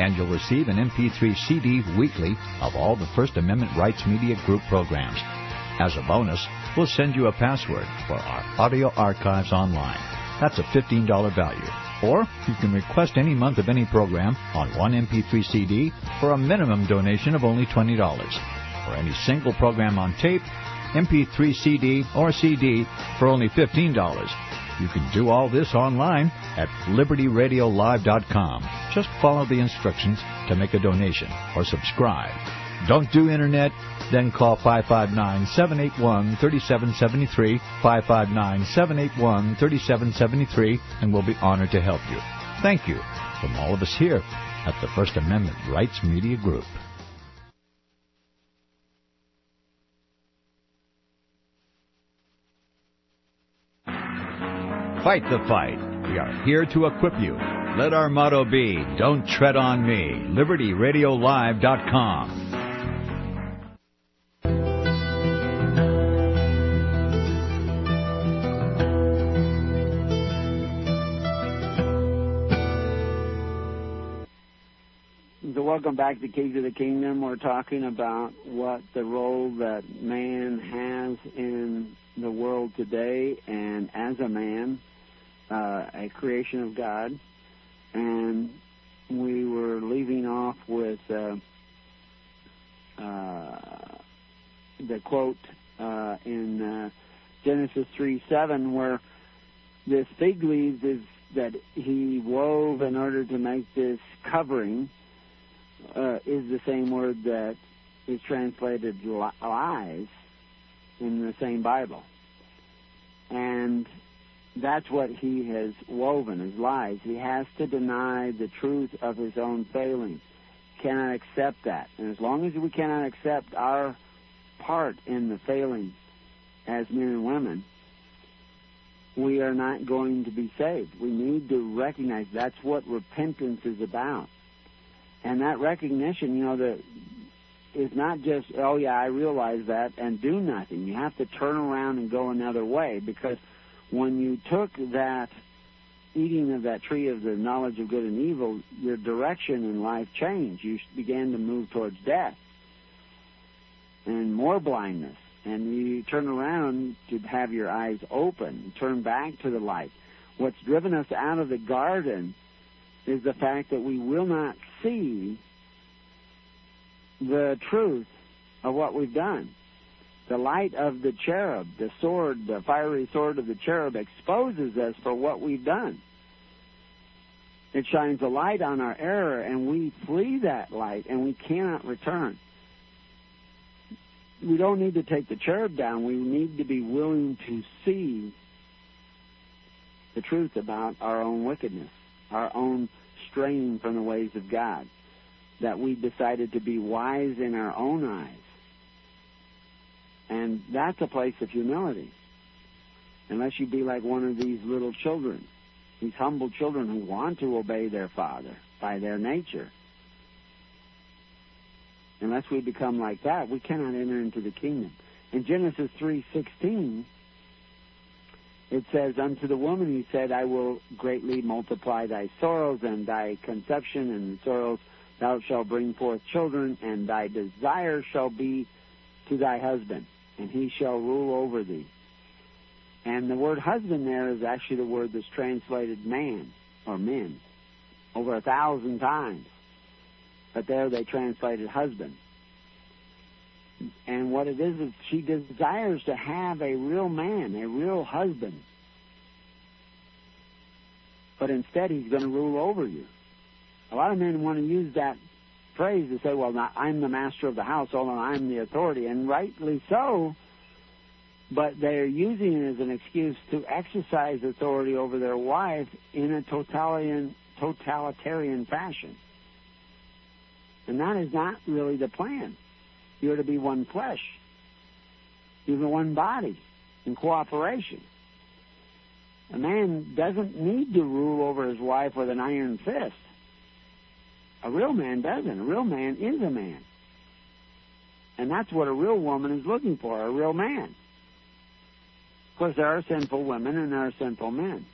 And you'll receive an MP3 CD weekly of all the First Amendment Rights Media Group programs. As a bonus, we'll send you a password for our audio archives online. That's a $15 value. Or you can request any month of any program on one MP3 CD for a minimum donation of only $20. Or any single program on tape, MP3 CD, or CD for only $15. You can do all this online at LibertyRadioLive.com. Just follow the instructions to make a donation or subscribe. Don't do Internet? Then call 559-781-3773, 559-781-3773, and we'll be honored to help you. Thank you from all of us here at the First Amendment Rights Media Group. Fight the fight. We are here to equip you. Let our motto be, don't tread on me. LibertyRadioLive.com. Welcome back to Keys to the Kingdom. We're talking about what the role that man has in the world today, and as a man, a creation of God. And we were leaving off with the quote in Genesis 3:7, where this fig leaf is that he wove in order to make this covering. Is the same word that is translated lies in the same Bible. And that's what he has woven, is lies. He has to deny the truth of his own failing. Cannot accept that. And as long as we cannot accept our part in the failing as men and women, we are not going to be saved. We need to recognize that's what repentance is about. And that recognition, you know, that is not just, oh, yeah, I realize that, and do nothing. You have to turn around and go another way, because when you took that eating of that tree of the knowledge of good and evil, your direction in life changed. You began to move towards death and more blindness. And you turn around to have your eyes open, turn back to the light. What's driven us out of the garden is the fact that we will not see the truth of what we've done. The light of the cherub, the sword, the fiery sword of the cherub exposes us for what we've done. It shines a light on our error, and we flee that light, and we cannot return. We don't need to take the cherub down. We need to be willing to see the truth about our own wickedness, our own straying from the ways of God, that we decided to be wise in our own eyes. And that's a place of humility, unless you be like one of these little children, these humble children who want to obey their father by their nature. Unless we become like that, we cannot enter into the kingdom. In Genesis 3:16, it says, unto the woman he said, I will greatly multiply thy sorrows and thy conception, and sorrows thou shalt bring forth children, and thy desire shall be to thy husband, and he shall rule over thee. And the word husband there is actually the word that's translated man or men over 1,000 times. But there they translated husband. And what it is she desires to have a real man, a real husband. But instead, he's going to rule over you. A lot of men want to use that phrase to say, well, now, I'm the master of the household and I'm the authority, and rightly so, but they're using it as an excuse to exercise authority over their wife in a totalitarian fashion. And that is not really the plan. You're to be one flesh. You're one body in cooperation. A man doesn't need to rule over his wife with an iron fist. A real man doesn't. A real man is a man. And that's what a real woman is looking for, a real man. Of course, there are sinful women and there are sinful men.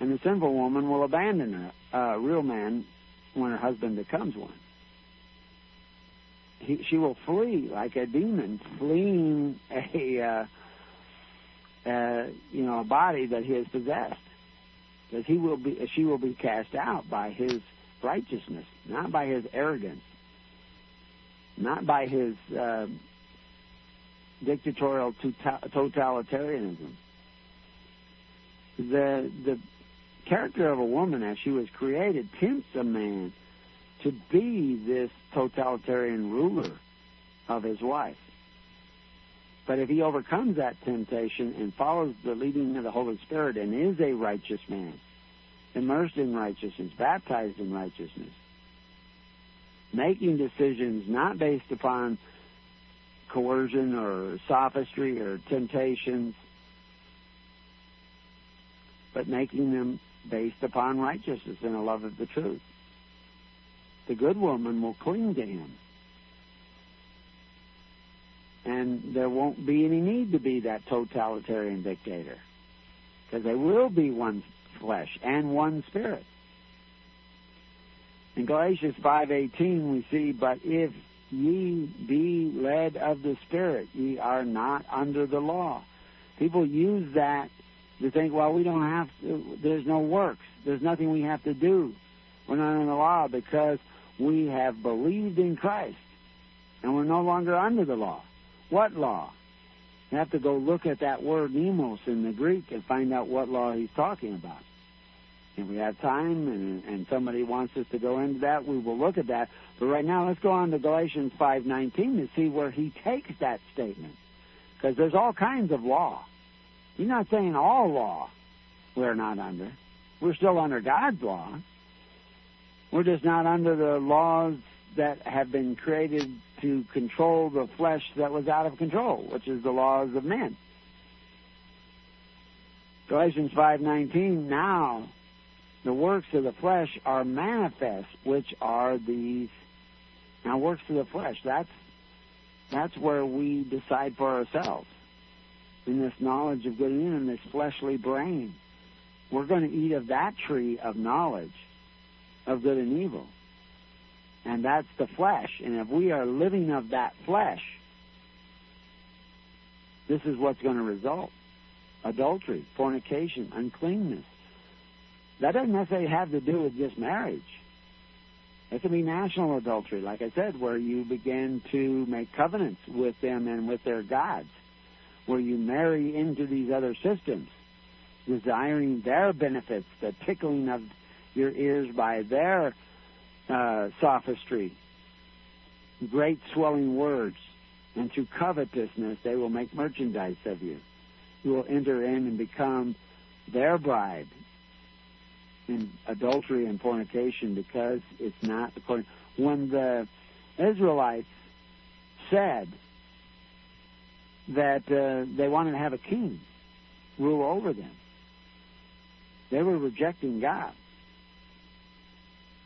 And the sinful woman will abandon a real man when her husband becomes one. She will flee like a demon, fleeing a body that he has possessed, because she will be cast out by his righteousness, not by his arrogance, not by his dictatorial totalitarianism. The character of a woman, as she was created, tempts a man to be this totalitarian ruler of his wife. But if he overcomes that temptation and follows the leading of the Holy Spirit and is a righteous man, immersed in righteousness, baptized in righteousness, making decisions not based upon coercion or sophistry or temptations, but making them based upon righteousness and a love of the truth, the good woman will cling to him. And there won't be any need to be that totalitarian dictator, because they will be one flesh and one spirit. In Galatians 5:18, we see, "But if ye be led of the Spirit, ye are not under the law." People use that to think, well, we don't have to, there's no works. There's nothing we have to do. We're not under the law because we have believed in Christ, and we're no longer under the law. What law? You have to go look at that word nomos in the Greek and find out what law he's talking about. If we have time and somebody wants us to go into that, we will look at that. But right now, let's go on to Galatians 5:19 to see where he takes that statement, because there's all kinds of law. He's not saying all law we're not under. We're still under God's law. We're just not under the laws that have been created to control the flesh that was out of control, which is the laws of men. Galatians 5:19, "Now the works of the flesh are manifest, which are these." Now, works of the flesh, that's where we decide for ourselves. In this knowledge of good and evil, in this fleshly brain, we're going to eat of that tree of knowledge of good and evil. And that's the flesh. And if we are living of that flesh, this is what's going to result. Adultery, fornication, uncleanness. That doesn't necessarily have to do with just marriage. It can be national adultery, like I said, where you begin to make covenants with them and with their gods, where you marry into these other systems, desiring their benefits, the tickling of your ears by their sophistry, great swelling words, and through covetousness they will make merchandise of you. You will enter in and become their bride in adultery and fornication, because it's not according. When the Israelites said that they wanted to have a king rule over them, they were rejecting God.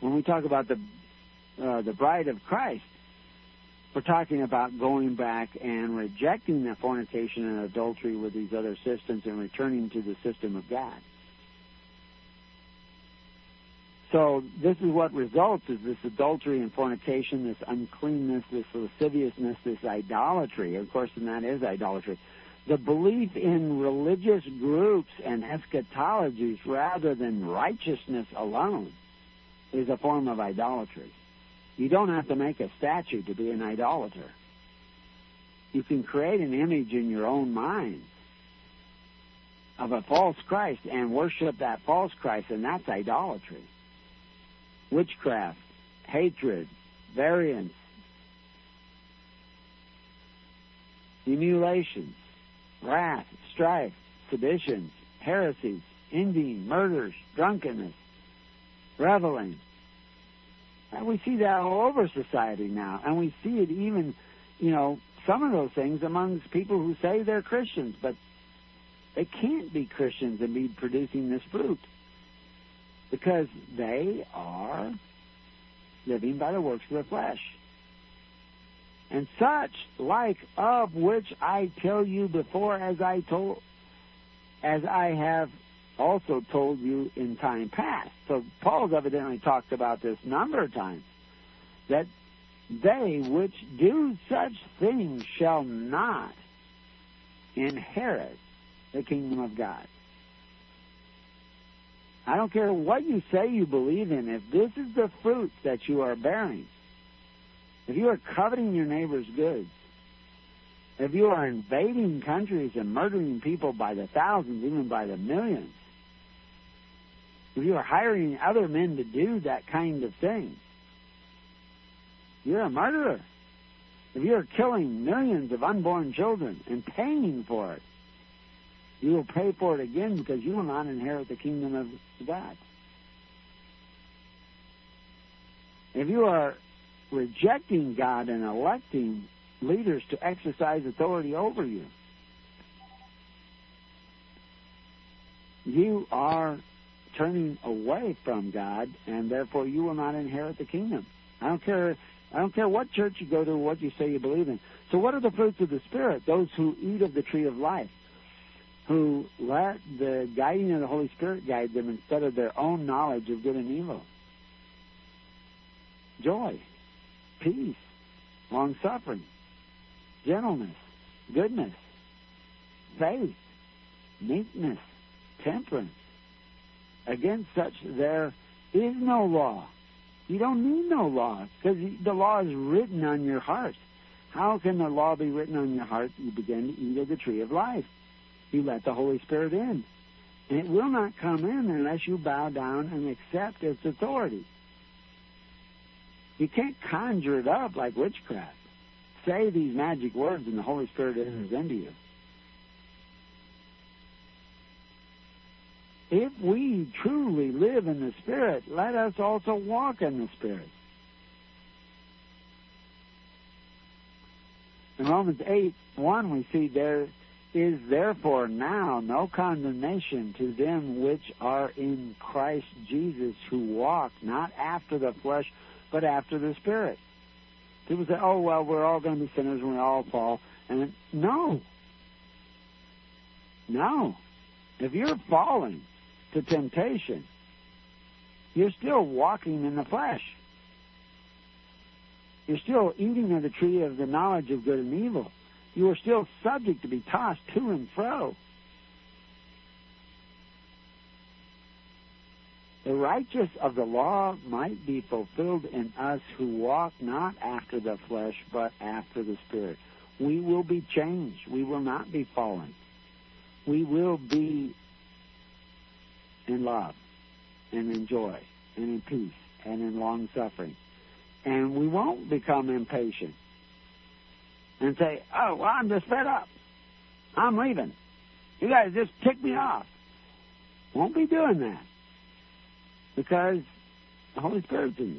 When we talk about the bride of Christ, we're talking about going back and rejecting the fornication and adultery with these other systems and returning to the system of God. So this is what results, is this adultery and fornication, this uncleanness, this lasciviousness, this idolatry. Of course, and that is idolatry. The belief in religious groups and eschatologies rather than righteousness alone is a form of idolatry. You don't have to make a statue to be an idolater. You can create an image in your own mind of a false Christ and worship that false Christ, and that's idolatry. Witchcraft, hatred, variance, emulations, wrath, strife, seditions, heresies, envying, murders, drunkenness, reveling. And we see that all over society now. And we see it even, you know, some of those things amongst people who say they're Christians, but they can't be Christians and be producing this fruit, because they are living by the works of the flesh. And such like of which I tell you before, as I have also told you in time past. So Paul's evidently talked about this number of times, that they which do such things shall not inherit the kingdom of God. I don't care what you say you believe in. If this is the fruit that you are bearing, if you are coveting your neighbor's goods, if you are invading countries and murdering people by the thousands, even by the millions, if you are hiring other men to do that kind of thing, you're a murderer. If you are killing millions of unborn children and paying for it, you will pay for it again, because you will not inherit the kingdom of God. If you are rejecting God and electing leaders to exercise authority over you, you are turning away from God, and therefore you will not inherit the kingdom. I don't care what church you go to, what you say you believe in. So what are the fruits of the Spirit? Those who eat of the tree of life, who let the guiding of the Holy Spirit guide them instead of their own knowledge of good and evil. joy, peace, long-suffering, gentleness, goodness, faith, meekness, temperance. Against such there is no law. You don't need no law because the law is written on your heart. How can the law be written on your heart? You begin to eat of the tree of life. You let the Holy Spirit in. And it will not come in unless you bow down and accept its authority. You can't conjure it up like witchcraft. Say these magic words and the Holy Spirit enters into you. If we truly live in the Spirit, let us also walk in the Spirit. In Romans 8:1 we see there is therefore now no condemnation to them which are in Christ Jesus, who walk not after the flesh but after the Spirit. People say, oh, well, we're all going to be sinners and we all fall. And no. No. If you're falling to temptation, you're still walking in the flesh. You're still eating of the tree of the knowledge of good and evil. You are still subject to be tossed to and fro. The righteous of the law might be fulfilled in us who walk not after the flesh but after the Spirit. We will be changed. We will not be fallen. We will be in love and in joy and in peace and in long-suffering. And we won't become impatient and say, oh, well, I'm just fed up. I'm leaving. You guys just tick me off. Won't be doing that because the Holy Spirit's in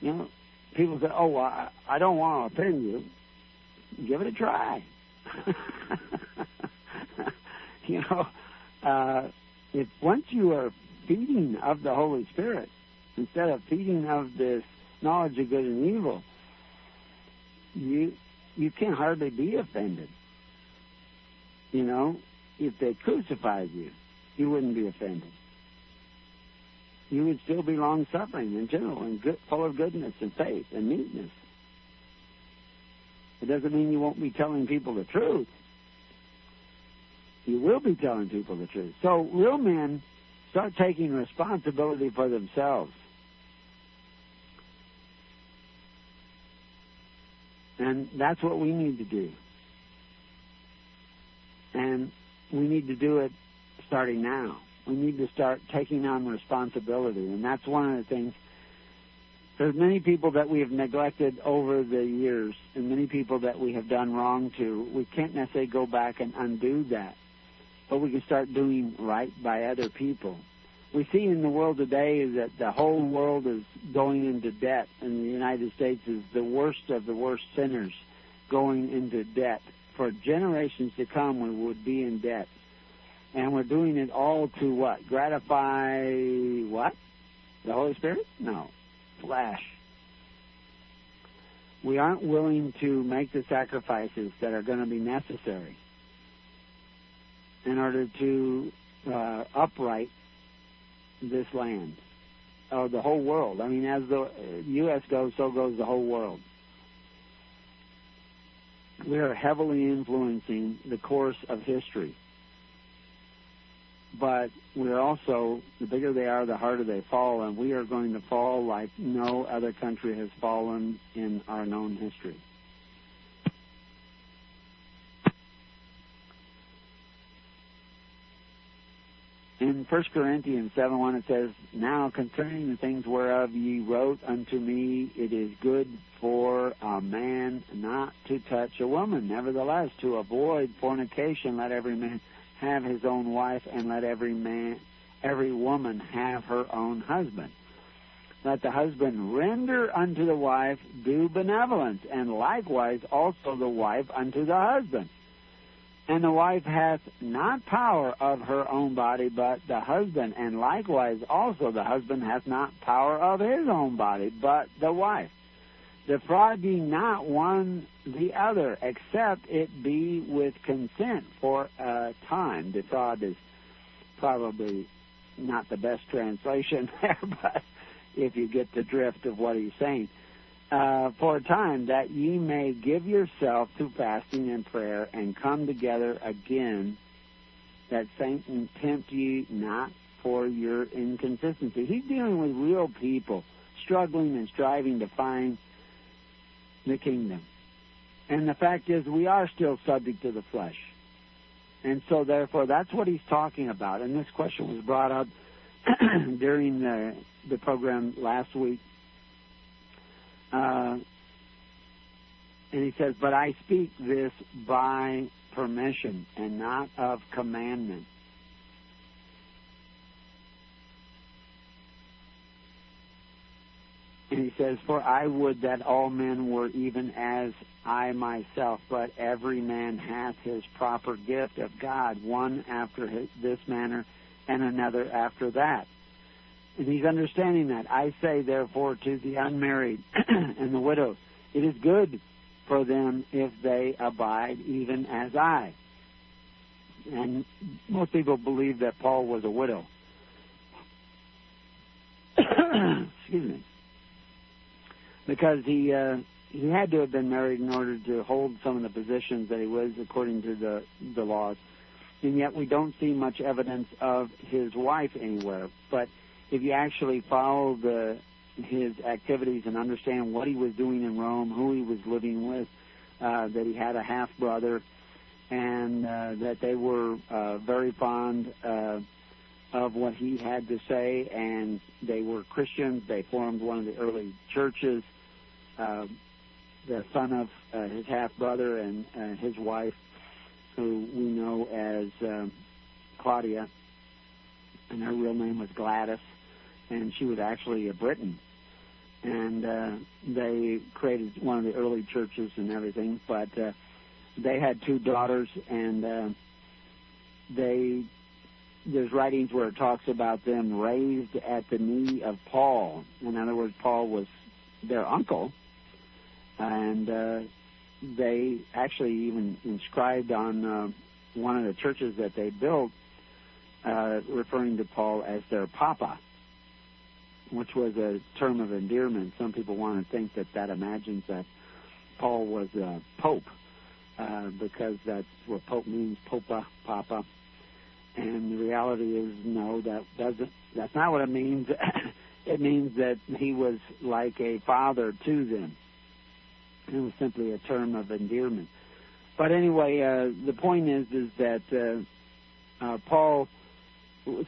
you. You know, people say, oh, well, I don't want to offend you. Give it a try. You know, if once you are feeding of the Holy Spirit, instead of feeding of this knowledge of good and evil, you can hardly be offended. You know, if they crucified you, you wouldn't be offended. You would still be long-suffering and gentle and good, full of goodness and faith and meekness. It doesn't mean you won't be telling people the truth. You will be telling people the truth. So real men start taking responsibility for themselves. And that's what we need to do. And we need to do it starting now. We need to start taking on responsibility. And that's one of the things. There's many people that we have neglected over the years and many people that we have done wrong to. We can't necessarily go back and undo that, but we can start doing right by other people. We see in the world today that the whole world is going into debt, and the United States is the worst of the worst sinners going into debt. For generations to come, we would be in debt. And we're doing it all to what? Gratify what? The Holy Spirit? No. Flesh. We aren't willing to make the sacrifices that are going to be necessary in order to upright this land, or the whole world. I mean, as the U.S. goes, so goes the whole world. We are heavily influencing the course of history. But we're also, the bigger they are, the harder they fall, and we are going to fall like no other country has fallen in our known history. In 1 Corinthians 7:1 it says, now concerning the things whereof ye wrote unto me, it is good for a man not to touch a woman. Nevertheless, to avoid fornication, let every man have his own wife, and let every woman have her own husband. Let the husband render unto the wife due benevolence, and likewise also the wife unto the husband. And the wife hath not power of her own body, but the husband, and likewise also the husband hath not power of his own body, but the wife. Defraud ye not one the other, except it be with consent for a time. Defraud is probably not the best translation there, but if you get the drift of what he's saying. For a time that ye may give yourself to fasting and prayer, and come together again, that Satan tempt ye not for your inconsistency. He's dealing with real people struggling and striving to find the kingdom. And the fact is, we are still subject to the flesh. And so, therefore, that's what he's talking about. And this question was brought up during the program last week. And he says, but I speak this by permission and not of commandment. And he says, for I would that all men were even as I myself, but every man hath his proper gift of God, one after this manner and another after that. And he's understanding that. I say, therefore, to the unmarried and the widows, it is good for them if they abide even as I. And most people believe that Paul was a widow. Excuse me. Because he had to have been married in order to hold some of the positions that he was, according to the laws. And yet we don't see much evidence of his wife anywhere. But if you actually follow his activities and understand what he was doing in Rome, who he was living with, that he had a half-brother, and that they were very fond of what he had to say, and they were Christians. They formed one of the early churches. The son of his half-brother and his wife, who we know as Claudia, and her real name was Gladys, and she was actually a Briton. And they created one of the early churches and everything, but they had two daughters, and there's writings where it talks about them raised at the knee of Paul. In other words, Paul was their uncle, and they actually even inscribed on one of the churches that they built, referring to Paul as their papa, which was a term of endearment. Some people want to think that imagines that Paul was a pope, because that's what pope means, popa, papa. And the reality is, no, that's not what it means. It means that he was like a father to them. It was simply a term of endearment. But anyway, the point is that Paul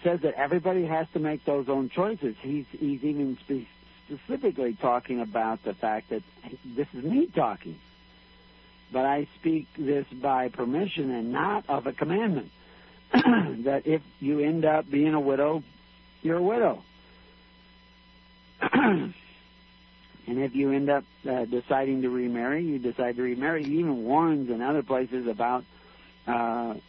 says that everybody has to make those own choices. He's even specifically talking about the fact that this is me talking, but I speak this by permission and not of a commandment. That if you end up being a widow, you're a widow. And if you end up deciding to remarry, you decide to remarry. He even warns in other places about the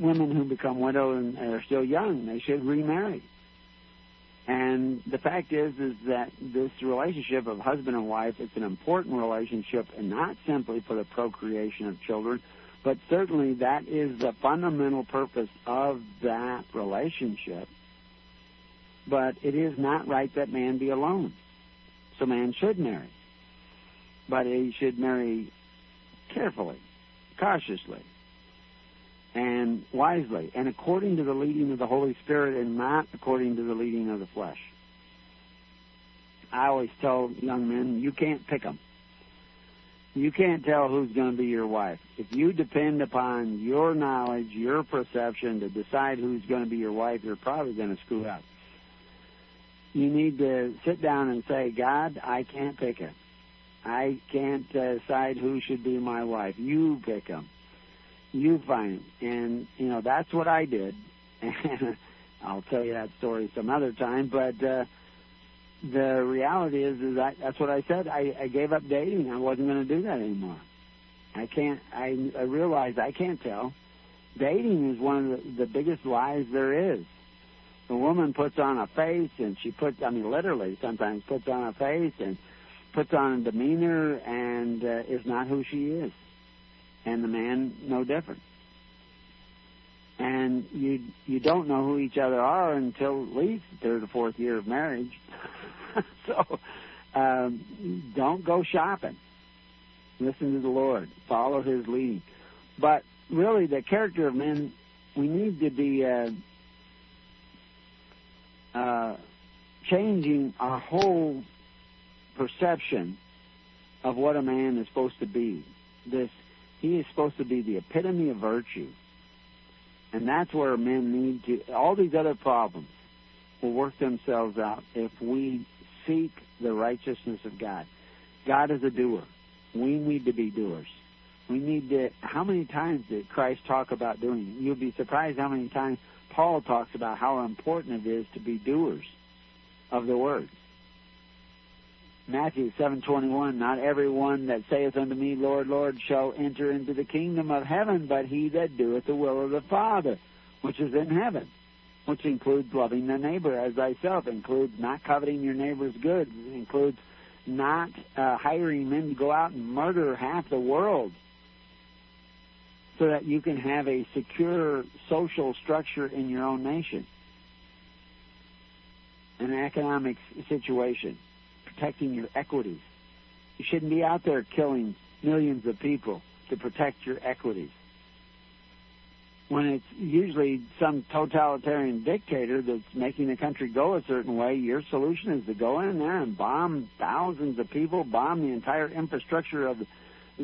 women who become widow and are still young. They should remarry. And the fact is that this relationship of husband and wife, it's an important relationship, and not simply for the procreation of children, but certainly that is the fundamental purpose of that relationship. But it is not right that man be alone. So man should marry. But he should marry carefully, cautiously, and wisely, and according to the leading of the Holy Spirit, and not according to the leading of the flesh. I always tell young men, you can't pick them. You can't tell who's going to be your wife. If you depend upon your knowledge, your perception to decide who's going to be your wife, you're probably going to screw up. You need to sit down and say, God, I can't pick her. I can't decide who should be my wife. You pick them. You find it. And, you know, that's what I did. And I'll tell you that story some other time. But the reality is that's what I said. I gave up dating. I wasn't going to do that anymore. I realized I can't tell. Dating is one of the biggest lies there is. The woman puts on a face, and literally sometimes puts on a face and puts on a demeanor, and is not who she is. And the man, no different. and you don't know who each other are until at least the third or fourth year of marriage. So don't go shopping. Listen to the Lord. Follow His lead. But really, the character of men, we need to be changing our whole perception of what a man is supposed to be. He is supposed to be the epitome of virtue. And that's where men need to... All these other problems will work themselves out if we seek the righteousness of God. God is a doer. We need to be doers. We need to... How many times did Christ talk about doing it? You'll be surprised how many times Paul talks about how important it is to be doers of the Word. Matthew 7:21, not everyone that saith unto me, Lord, Lord, shall enter into the kingdom of heaven, but he that doeth the will of the Father, which is in heaven, which includes loving the neighbor as thyself, includes not coveting your neighbor's goods, includes not hiring men to go out and murder half the world so that you can have a secure social structure in your own nation, an economic situation. Protecting your equities. You shouldn't be out there killing millions of people to protect your equities. When it's usually some totalitarian dictator that's making the country go a certain way, your solution is to go in there and bomb thousands of people, bomb the entire infrastructure of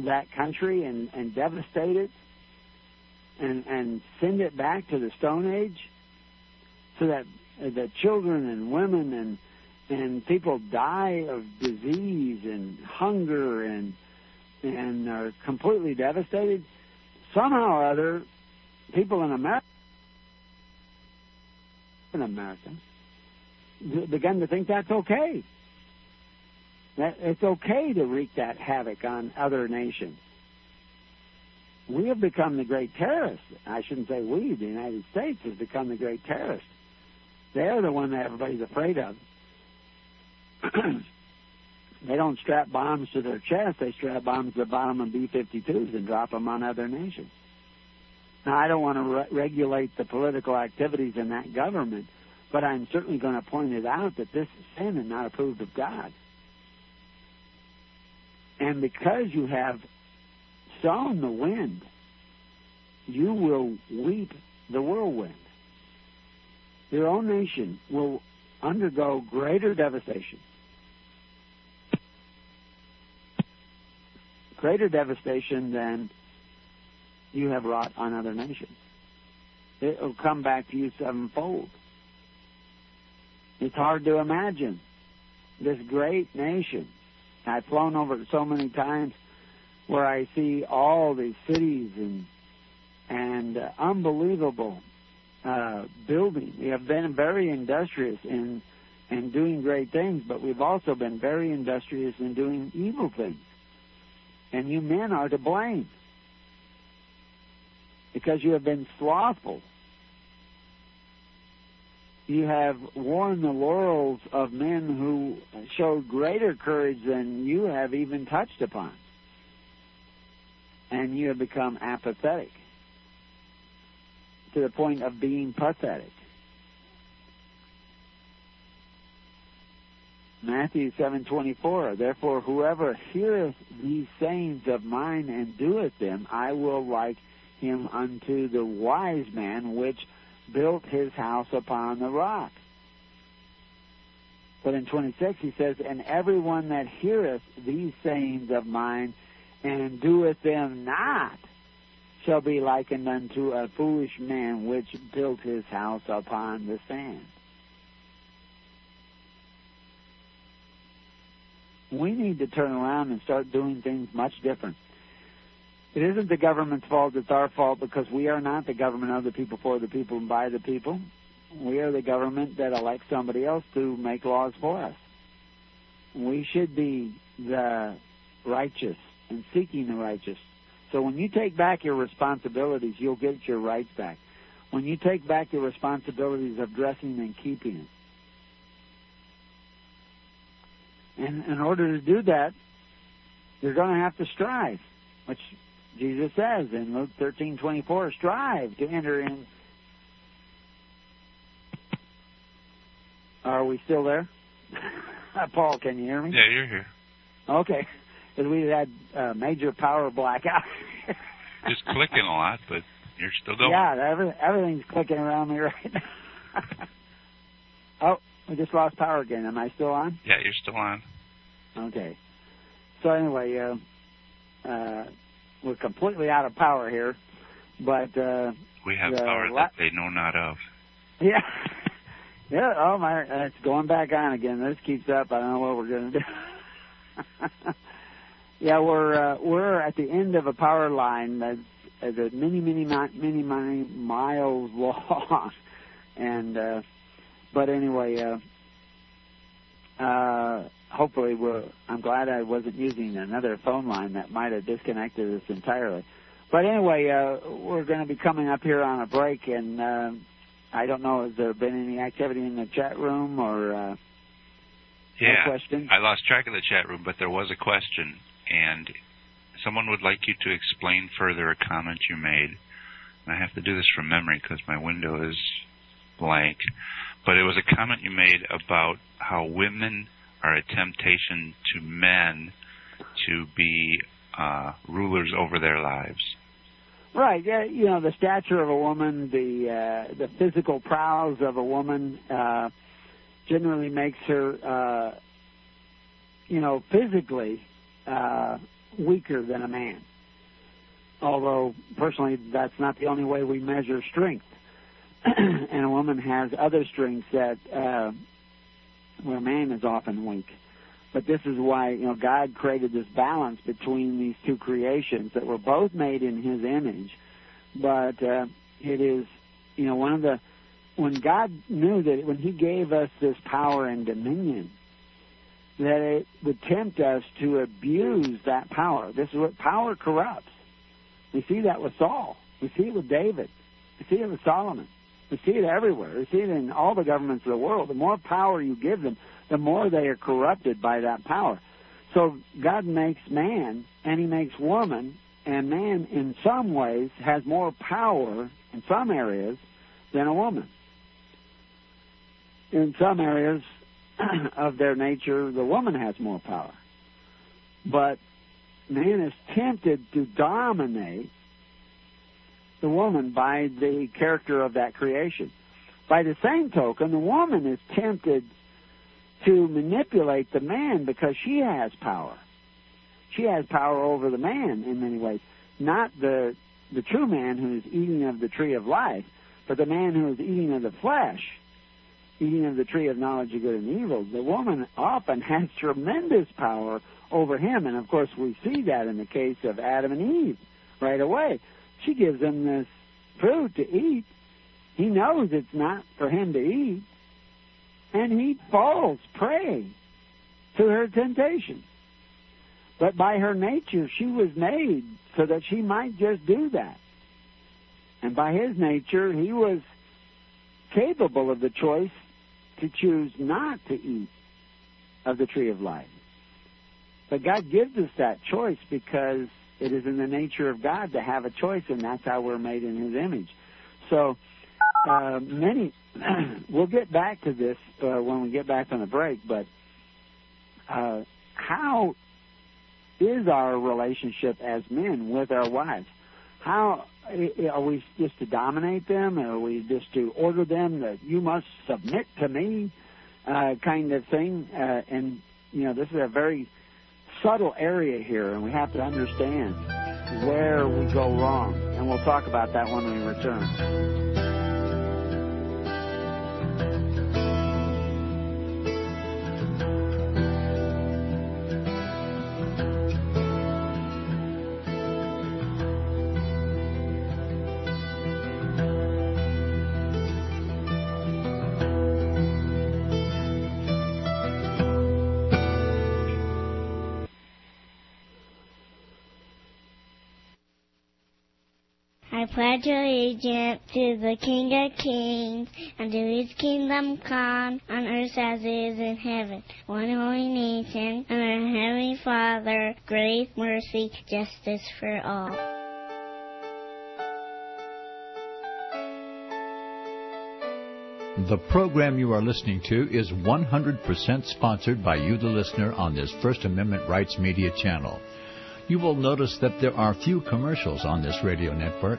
that country and devastate it and send it back to the Stone Age so that the children and women and people die of disease and hunger and are completely devastated. Somehow or other, people in America begun to think that's okay. That it's okay to wreak that havoc on other nations. We have become the great terrorists. I shouldn't say we. The United States has become the great terrorists. They're the one that everybody's afraid of. They don't strap bombs to their chest. They strap bombs to the bottom of B-52s and drop them on other nations. Now, I don't want to regulate the political activities in that government, but I'm certainly going to point it out that this is sin and not approved of God. And because you have sown the wind, you will reap the whirlwind. Your own nation will undergo greater devastation. Greater devastation than you have wrought on other nations. It will come back to you sevenfold. It's hard to imagine this great nation. I've flown over it so many times where I see all these cities and unbelievable building. We have been very industrious in doing great things, but we've also been very industrious in doing evil things. And you men are to blame because you have been slothful. You have worn the laurels of men who showed greater courage than you have even touched upon. And you have become apathetic, to the point of being pathetic. Matthew 7:24, therefore whoever heareth these sayings of mine and doeth them, I will like him unto the wise man which built his house upon the rock. But in 26 he says, and everyone that heareth these sayings of mine and doeth them not, shall be likened unto a foolish man which built his house upon the sand. We need to turn around and start doing things much different. It isn't the government's fault, it's our fault, because we are not the government of the people, for the people, and by the people. We are the government that elects somebody else to make laws for us. We should be the righteous and seeking the righteous. So when you take back your responsibilities, you'll get your rights back. When you take back your responsibilities of dressing and keeping it. And in order to do that, you're going to have to strive, which Jesus says in Luke 13:24, strive to enter in Are we still there? Paul, can you hear me? Yeah, you're here. Okay. Because we had a major power blackout. Just clicking a lot, but you're still going. Yeah, everything's clicking around me right now. Oh, we just lost power again. Am I still on? Yeah, you're still on. Okay. So anyway, we're completely out of power here, but... we have power that they know not of. Yeah. Yeah, oh my, it's going back on again. This keeps up. I don't know what we're going to do. Yeah, we're at the end of a power line that's many miles long. And but anyway, hopefully I'm glad I wasn't using another phone line that might have disconnected us entirely. But anyway, we're going to be coming up here on a break, and I don't know, has there been any activity in the chat room or no questions? I lost track of the chat room, but there was a question, and someone would like you to explain further a comment you made. And I have to do this from memory because my window is blank. But it was a comment you made about how women are a temptation to men to be rulers over their lives. Right, yeah, you know, the stature of a woman, the physical prowess of a woman generally makes her, you know, physically weaker than a man. Although, personally, that's not the only way we measure strength. And a woman has other strengths that where a man is often weak. But this is why, you know, God created this balance between these two creations that were both made in His image. But it is, you know, when God knew that when He gave us this power and dominion, that it would tempt us to abuse that power. This is what power corrupts. We see that with Saul. We see it with David. We see it with Solomon. We see it everywhere. We see it in all the governments of the world. The more power you give them, the more they are corrupted by that power. So God makes man, and He makes woman, and man in some ways has more power in some areas than a woman. In some areas of their nature, the woman has more power. But man is tempted to dominate the woman by the character of that creation. By the same token, the woman is tempted to manipulate the man because she has power. She has power over the man in many ways, not the true man who is eating of the tree of life, but the man who is eating of the flesh, eating of the tree of knowledge of good and evil. The woman often has tremendous power over him, and of course we see that in the case of Adam and Eve right away. She gives him this fruit to eat. He knows it's not for him to eat. And he falls prey to her temptation. But by her nature, she was made so that she might just do that. And by his nature, he was capable of the choice to choose not to eat of the tree of life. But God gives us that choice because it is in the nature of God to have a choice, and that's how we're made in His image. So many... we'll get back to this when we get back on the break, but how is our relationship as men with our wives? How are we just to dominate them? Are we just to order them that you must submit to me kind of thing? And, you know, this is a very subtle area here, and we have to understand where we go wrong. And we'll talk about that when we return. I pledge allegiance to the King of Kings and to His kingdom come on earth as it is in heaven. One holy nation and our Heavenly Father, grace, mercy, justice for all. The program you are listening to is 100% sponsored by you, the listener, on this First Amendment Rights Media channel. You will notice that there are few commercials on this radio network.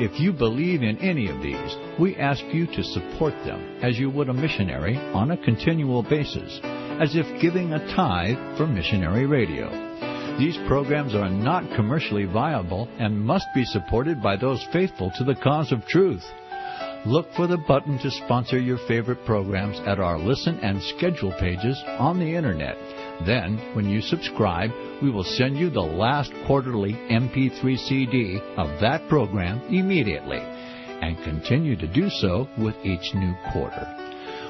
If you believe in any of these, we ask you to support them as you would a missionary on a continual basis, as if giving a tithe for missionary radio. These programs are not commercially viable and must be supported by those faithful to the cause of truth. Look for the button to sponsor your favorite programs at our Listen and Schedule pages on the Internet. Then, when you subscribe, we will send you the last quarterly MP3 CD of that program immediately, and continue to do so with each new quarter.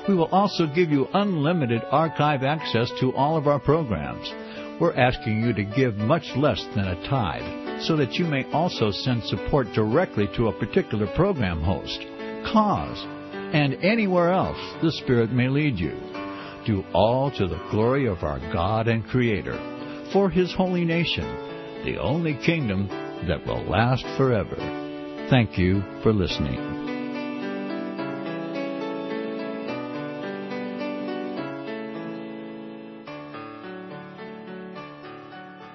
We will also give you unlimited archive access to all of our programs. We're asking you to give much less than a tithe, so that you may also send support directly to a particular program host, cause, and anywhere else the Spirit may lead you. Do all to the glory of our God and Creator, for His holy nation, the only kingdom that will last forever. Thank you for listening.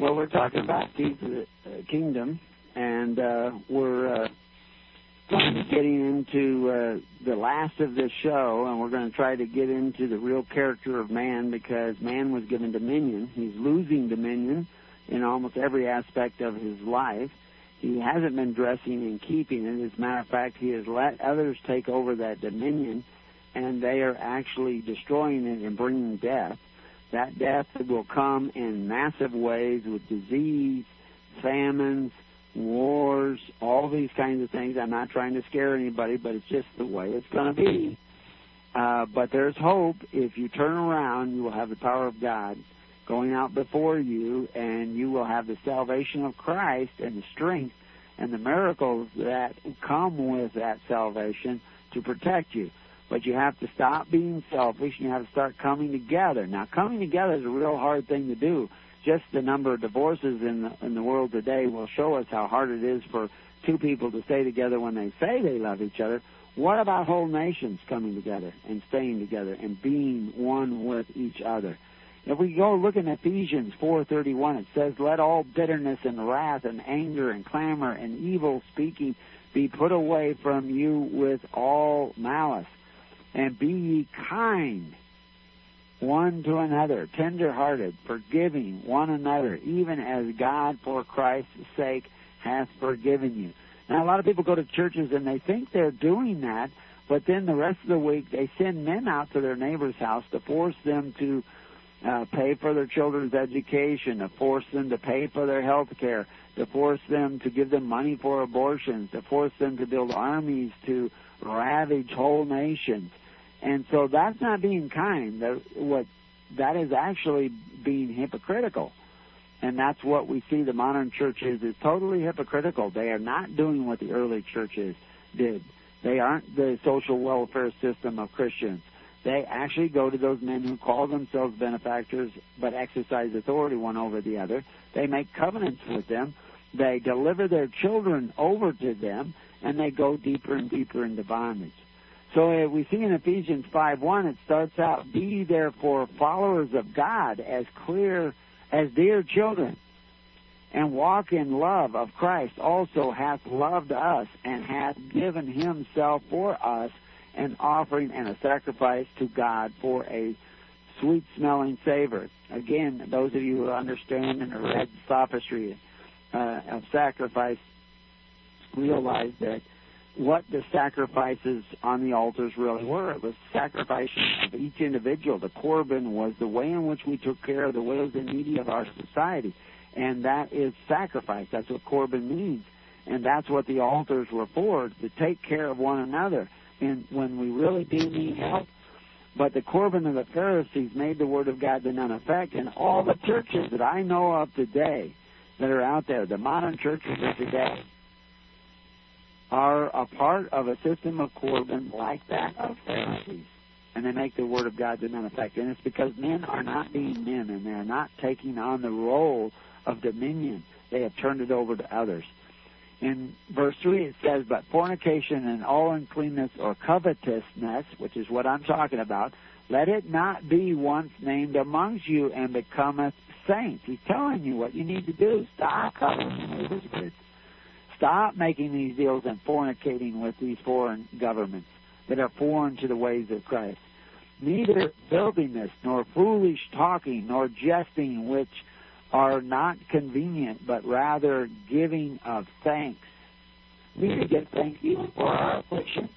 Well, we're talking about Keys to the Kingdom, and we're getting into the last of this show, and we're going to try to get into the real character of man, because man was given dominion. He's losing dominion in almost every aspect of his life. He hasn't been dressing and keeping it. As a matter of fact, he has let others take over that dominion, and they are actually destroying it and bringing death. That death will come in massive ways with disease, famines, wars, all these kinds of things. I'm not trying to scare anybody, but it's just the way it's going to be. But there's hope. If you turn around, you will have the power of God going out before you, and you will have the salvation of Christ and the strength and the miracles that come with that salvation to protect you. But you have to stop being selfish, and you have to start coming together. Now, coming together is a real hard thing to do. Just the number of divorces in the world today will show us how hard it is for two people to stay together when they say they love each other. What about whole nations coming together and staying together and being one with each other? If we go look in Ephesians 4:31, it says, "Let all bitterness and wrath and anger and clamor and evil speaking be put away from you with all malice. And be ye kind one to another, tender-hearted, forgiving one another, even as God for Christ's sake hath forgiven you." Now, a lot of people go to churches and they think they're doing that, but then the rest of the week they send men out to their neighbor's house to force them to pay for their children's education, to force them to pay for their health care, to force them to give them money for abortions, to force them to build armies to ravage whole nations. And so that's not being kind. What that is actually being hypocritical. And that's what we see the modern church is totally hypocritical. They are not doing what the early churches did. They aren't the social welfare system of Christians. They actually go to those men who call themselves benefactors but exercise authority one over the other. They make covenants with them. They deliver their children over to them, and they go deeper and deeper into bondage. So we see in Ephesians 5:1, it starts out, "Be therefore followers of God as dear children, and walk in love of Christ also hath loved us, and hath given himself for us, an offering and a sacrifice to God for a sweet-smelling savor." Again, those of you who understand and have read the sophistry of sacrifice realize that what the sacrifices on the altars really were. It was sacrifice of each individual. The korban was the way in which we took care of the widows and needy of our society, and that is sacrifice. That's what korban means, and that's what the altars were for, to take care of one another. And when we really do need help, but the Corban of the Pharisees made the Word of God to none effect, and all the churches that I know of today that are out there, the modern churches of today, are a part of a system of Corban like that of Pharisees, and they make the Word of God to none effect. And it's because men are not being men, and they're not taking on the role of dominion. They have turned it over to others. In verse 3 it says, "But fornication and all uncleanness or covetousness," which is what I'm talking about, "let it not be once named amongst you, and becometh saints." He's telling you what you need to do. Stop coveting. Stop making these deals and fornicating with these foreign governments that are foreign to the ways of Christ. "Neither filthiness, nor foolish talking, nor jesting, which are not convenient, but rather giving of thanks. We should give thanks even for our afflictions.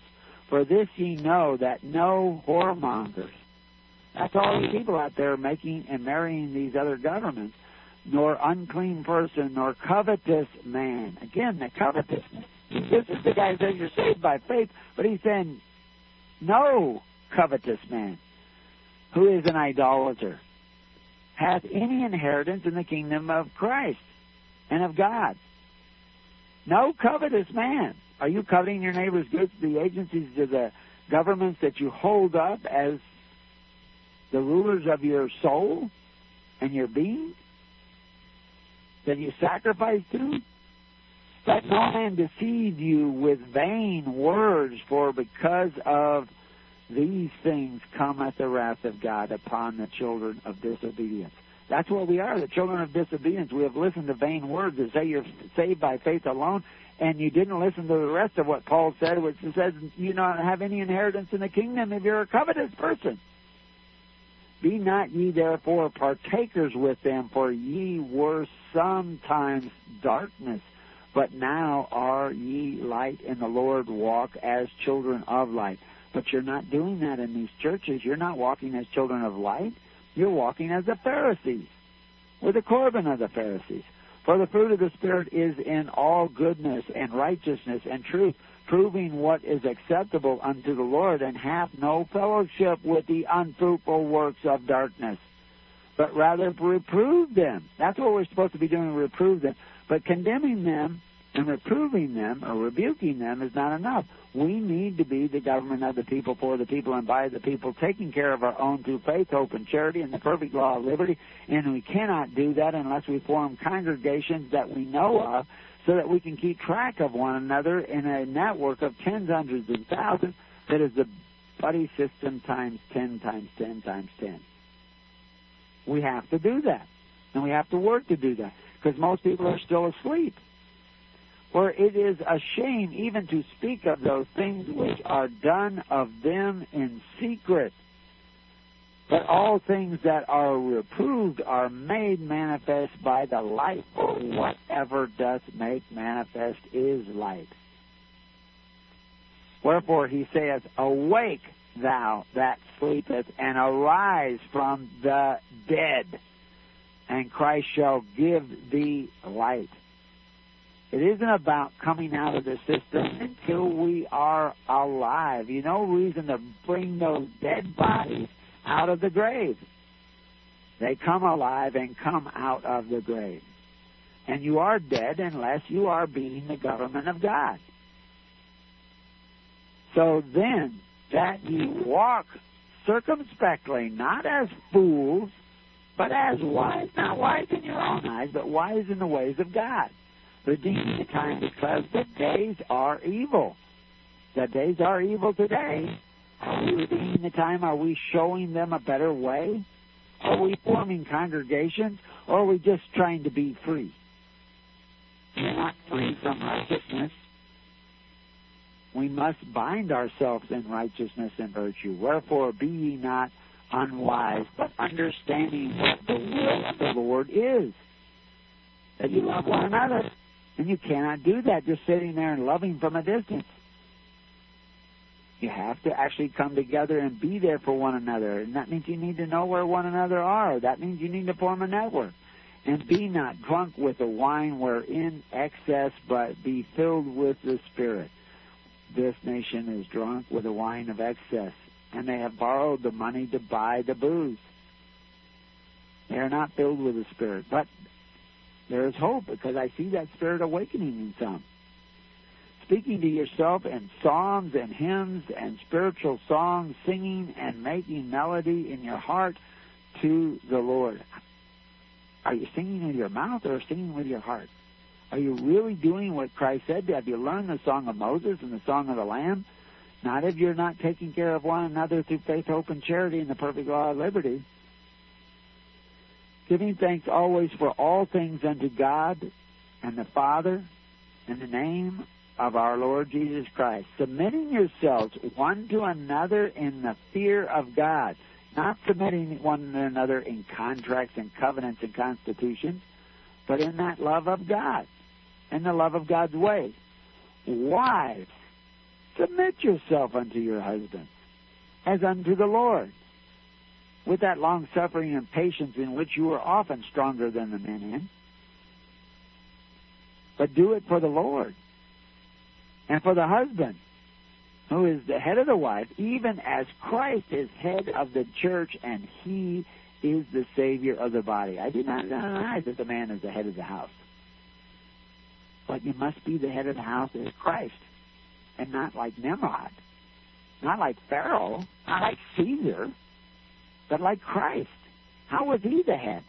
For this ye know that no whoremongers," that's all the people out there making and marrying these other governments, "nor unclean person, nor covetous man." Again, the covetousness. This is the guy who says you're saved by faith, but he's saying no covetous man, who is an idolater, "hath any inheritance in the kingdom of Christ and of God." No covetous man. Are you coveting your neighbor's goods, the agencies, or the governments that you hold up as the rulers of your soul and your being, that you sacrifice to? "Let no man deceive you with vain words, for because of these things cometh the wrath of God upon the children of disobedience." That's what we are, the children of disobedience. We have listened to vain words that say you're saved by faith alone, and you didn't listen to the rest of what Paul said, which says you don't have any inheritance in the kingdom if you're a covetous person. "Be not ye therefore partakers with them, for ye were sometimes darkness, but now are ye light in the Lord. Walk as children of light." But you're not doing that in these churches. You're not walking as children of light. You're walking as the Pharisees, with the Corban of the Pharisees. "For the fruit of the Spirit is in all goodness and righteousness and truth, proving what is acceptable unto the Lord, and hath no fellowship with the unfruitful works of darkness, but rather reprove them." That's what we're supposed to be doing, reprove them. But condemning them and reproving them or rebuking them is not enough. We need to be the government of the people, for the people, and by the people, taking care of our own through faith, hope, and charity, and the perfect law of liberty. And we cannot do that unless we form congregations that we know of, so that we can keep track of one another in a network of tens, hundreds, and thousands that is the buddy system times 10 times 10 times 10. We have to do that, and we have to work to do that, because most people are still asleep. "For it is a shame even to speak of those things which are done of them in secret. But all things that are reproved are made manifest by the light, for whatever doth make manifest is light. Wherefore he saith, Awake, thou that sleepest, and arise from the dead, and Christ shall give thee light." It isn't about coming out of the system until we are alive. You know, reason to bring those dead bodies out of the grave. They come alive and come out of the grave. And you are dead unless you are being the government of God. So then, that you walk circumspectly, not as fools, but as wise, not wise in your own eyes, but wise in the ways of God, redeeming the time because the days are evil. The days are evil today. Are we redeeming the time? Are we showing them a better way? Are we forming congregations, or are we just trying to be free? You're not free from righteousness. We must bind ourselves in righteousness and virtue. Wherefore, be ye not unwise, but understanding what the will of the Lord is, that you love one another. And you cannot do that just sitting there and loving from a distance. You have to actually come together and be there for one another. And that means you need to know where one another are. That means you need to form a network. And be not drunk with the wine wherein excess, but be filled with the Spirit. This nation is drunk with the wine of excess, and they have borrowed the money to buy the booze. They are not filled with the Spirit. But there is hope, because I see that Spirit awakening in some. Speaking to yourself in psalms and hymns and spiritual songs, singing and making melody in your heart to the Lord. Are you singing with your mouth or singing with your heart? Are you really doing what Christ said? Have you learned the song of Moses and the song of the Lamb? Not if you're not taking care of one another through faith, hope, and charity in the perfect law of liberty. Giving thanks always for all things unto God and the Father in the name of our Lord Jesus Christ. Submitting yourselves one to another in the fear of God. Not submitting one to another in contracts and covenants and constitutions, but in that love of God. In the love of God's way. Wives, submit yourself unto your husbands, as unto the Lord, with that long-suffering and patience in which you are often stronger than the men in. But do it for the Lord, and for the husband, who is the head of the wife, even as Christ is head of the church, and he is the Savior of the body. I do not deny that the man is the head of the house. But you must be the head of the house as Christ. And not like Nimrod, not like Pharaoh, not like Caesar, but like Christ. How was he the head?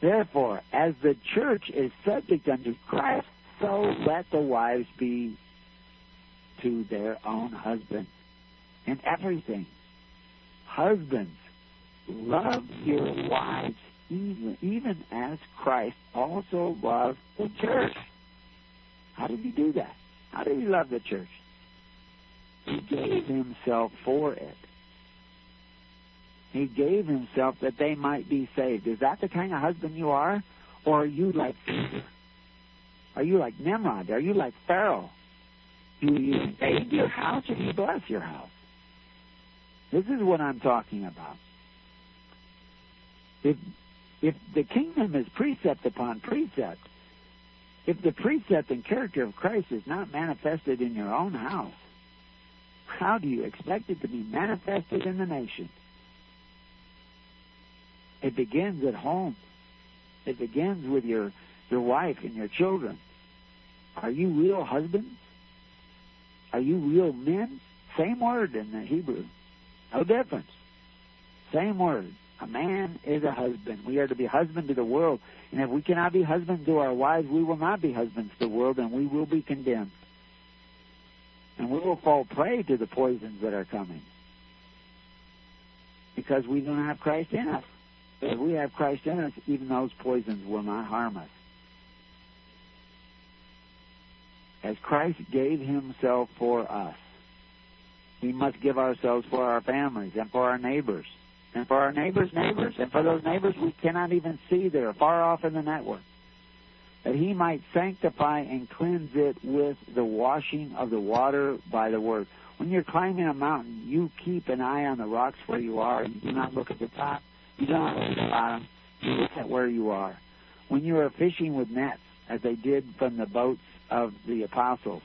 Therefore, as the church is subject unto Christ, so let the wives be to their own husbands in everything. Husbands, love your wives even as Christ also loved the church. How did he do that? How did he love the church? He gave himself for it. He gave himself that they might be saved. Is that the kind of husband you are? Or are you like Caesar? Are you like Nimrod? Are you like Pharaoh? Do you invade your house or do you bless your house? This is what I'm talking about. If the kingdom is precept upon precept, if the precept and character of Christ is not manifested in your own house, how do you expect it to be manifested in the nation? It begins at home. It begins with your wife and your children. Are you real husbands? Are you real men? Same word in the Hebrew. No difference. Same word. A man is a husband. We are to be husband to the world. And if we cannot be husbands to our wives, we will not be husbands to the world, and we will be condemned. And we will fall prey to the poisons that are coming. Because we don't have Christ in us. If we have Christ in us, even those poisons will not harm us. As Christ gave himself for us, we must give ourselves for our families and for our neighbors. And for our neighbors' neighbors, and for those neighbors we cannot even see, they're far off in the network, that he might sanctify and cleanse it with the washing of the water by the word. When you're climbing a mountain, you keep an eye on the rocks where you are. You do not look at the top. You do not look at the bottom. You look at where you are. When you are fishing with nets, as they did from the boats of the apostles,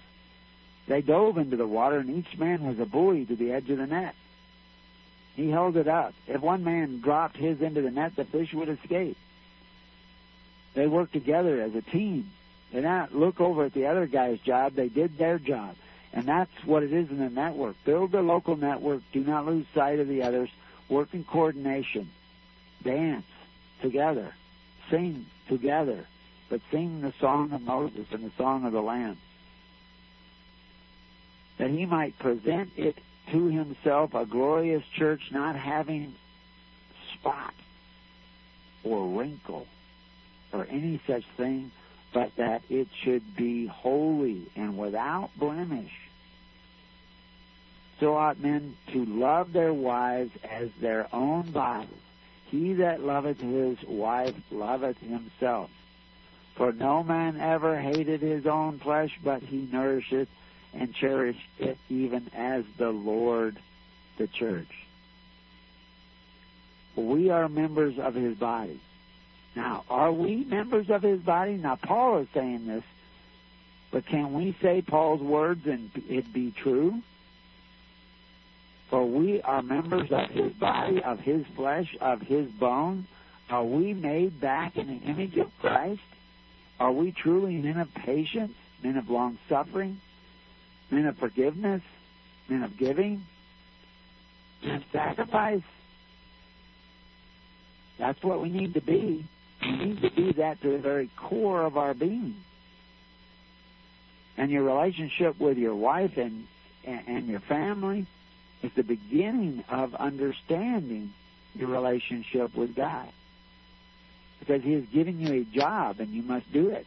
they dove into the water, and each man was a buoy to the edge of the net. He held it up. If one man dropped his into the net, the fish would escape. They worked together as a team. They didn't look over at the other guy's job. They did their job. And that's what it is in a network. Build a local network. Do not lose sight of the others. Work in coordination. Dance together. Sing together. But sing the song of Moses and the song of the Lamb, that he might present it to himself, a glorious church not having spot or wrinkle or any such thing, but that it should be holy and without blemish. So ought men to love their wives as their own bodies. He that loveth his wife loveth himself. For no man ever hated his own flesh, but he nourisheth and cherish it, even as the Lord, the church. We are members of his body. Now, are we members of his body? Now, Paul is saying this, but can we say Paul's words and it be true? For we are members of his body, of his flesh, of his bone. Are we made back in the image of Christ? Are we truly men of patience, men of long-suffering? Men of forgiveness, men of giving, men of sacrifice. That's what we need to be. We need to be that to the very core of our being. And your relationship with your wife and your family is the beginning of understanding your relationship with God. Because he has given you a job and you must do it.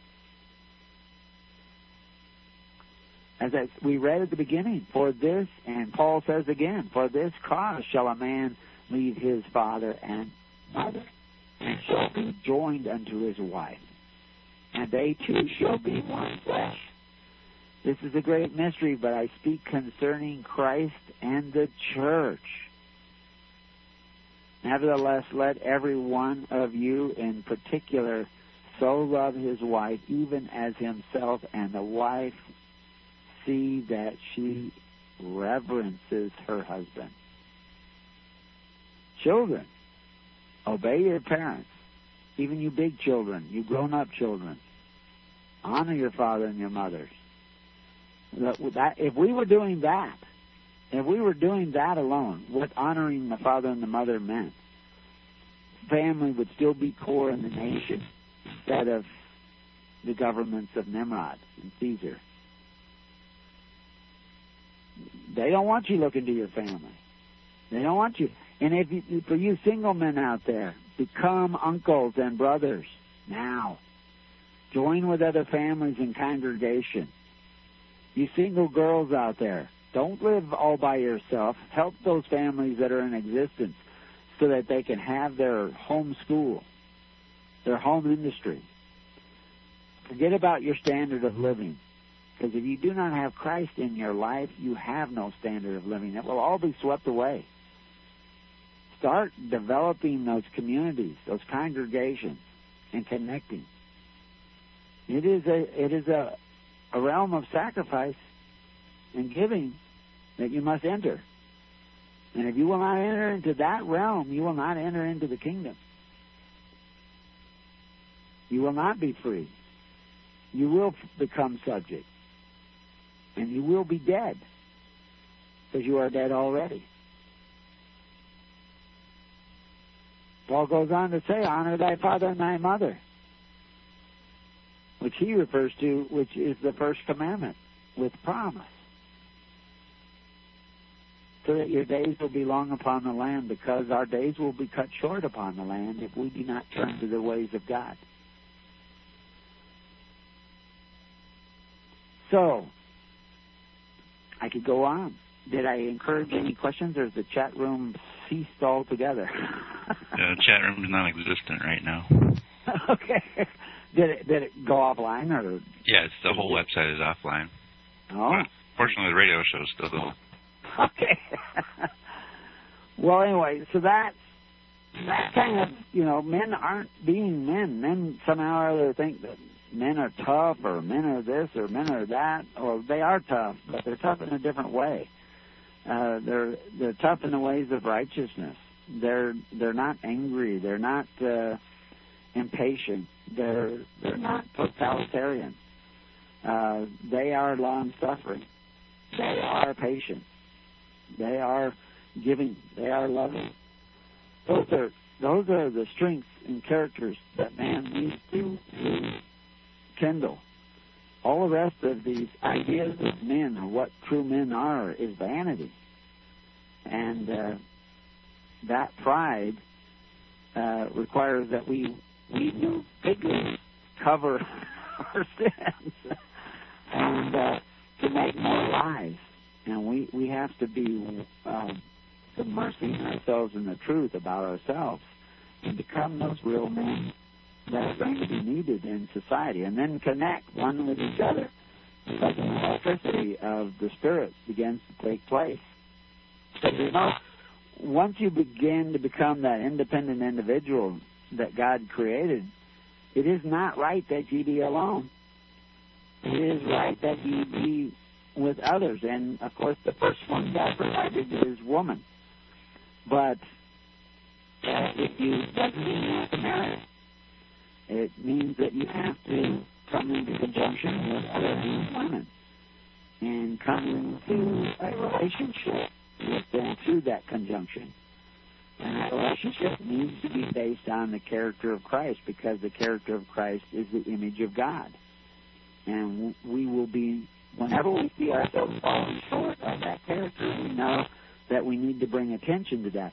As we read at the beginning, for this, and Paul says again, for this cause shall a man leave his father and mother, and shall be joined unto his wife, and they two shall be one flesh. This is a great mystery, but I speak concerning Christ and the church. Nevertheless, let every one of you in particular so love his wife, even as himself, and the wife see that she reverences her husband. Children, obey your parents, even you big children, you grown-up children. Honor your father and your mothers. If we were doing that, if we were doing that alone, what honoring the father and the mother meant, family would still be core in the nation instead of the governments of Nimrod and Caesar. They don't want you looking to your family. They don't want you. And if you, for you single men out there, become uncles and brothers now. Join with other families and congregation. You single girls out there, don't live all by yourself. Help those families that are in existence so that they can have their home school, their home industry. Forget about your standard of living. Because if you do not have Christ in your life, you have no standard of living. It will all be swept away. Start developing those communities, those congregations, and connecting. It is a realm of sacrifice and giving that you must enter. And if you will not enter into that realm, you will not enter into the kingdom. You will not be free. You will become subject, and you will be dead, because you are dead already. Paul goes on to say, honor thy father and thy mother, which he refers to, which is the first commandment, with promise, so that your days will be long upon the land, because our days will be cut short upon the land if we do not turn to the ways of God. So, I could go on. Did I encourage any questions, or has the chat room ceased altogether? The chat room is non-existent right now. Okay. Did it go offline? Or? Yes, the whole website is offline. Oh. Well, fortunately, the radio show is still on. Okay. Well, anyway, so that kind of, men aren't being men. Men somehow or other think that men are tough, or men are this, or men are that, or they are tough, but they're tough in a different way. They're tough in the ways of righteousness. They're not angry. They're not impatient. They're not totalitarian. They are long-suffering. They are patient. They are giving. They are loving. Those are the strengths and characters that man needs to kindle. All the rest of these ideas of men, of what true men are, is vanity. And that pride requires that we do bigly cover our sins and to make more lies. And we have to be submersing ourselves in the truth about ourselves and become those real men that are going to be needed in society, and then connect one with each other. Because the electricity of the Spirit begins to take place. So, you know, once you begin to become that independent individual that God created, it is not right that you be alone. It is right that you be with others. And, of course, the first one God provided is woman. But if you doesn't mean to marry, it means that you have to come into conjunction with other women and come into a relationship with them through that conjunction. And that relationship needs to be based on the character of Christ, because the character of Christ is the image of God. And we will be, whenever we see ourselves falling short of that character, we know that we need to bring attention to that.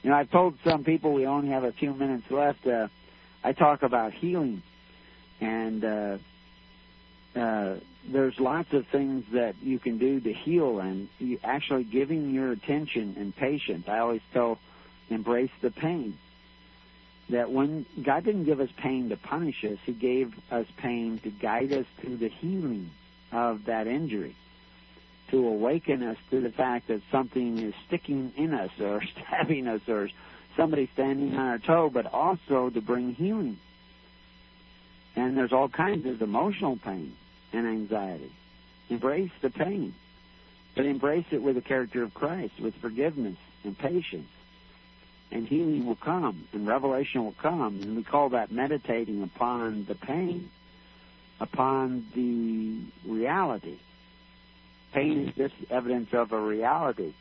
You know, I've told some people we only have a few minutes left. I talk about healing, and there's lots of things that you can do to heal, and you actually giving your attention and patience. I always tell, embrace the pain. That when God didn't give us pain to punish us, He gave us pain to guide us to the healing of that injury, to awaken us to the fact that something is sticking in us or stabbing us or somebody standing on our toe, but also to bring healing. And there's all kinds of emotional pain and anxiety. Embrace the pain, but embrace it with the character of Christ, with forgiveness and patience. And healing will come, and revelation will come. And we call that meditating upon the pain, upon the reality. Pain is just evidence of a reality,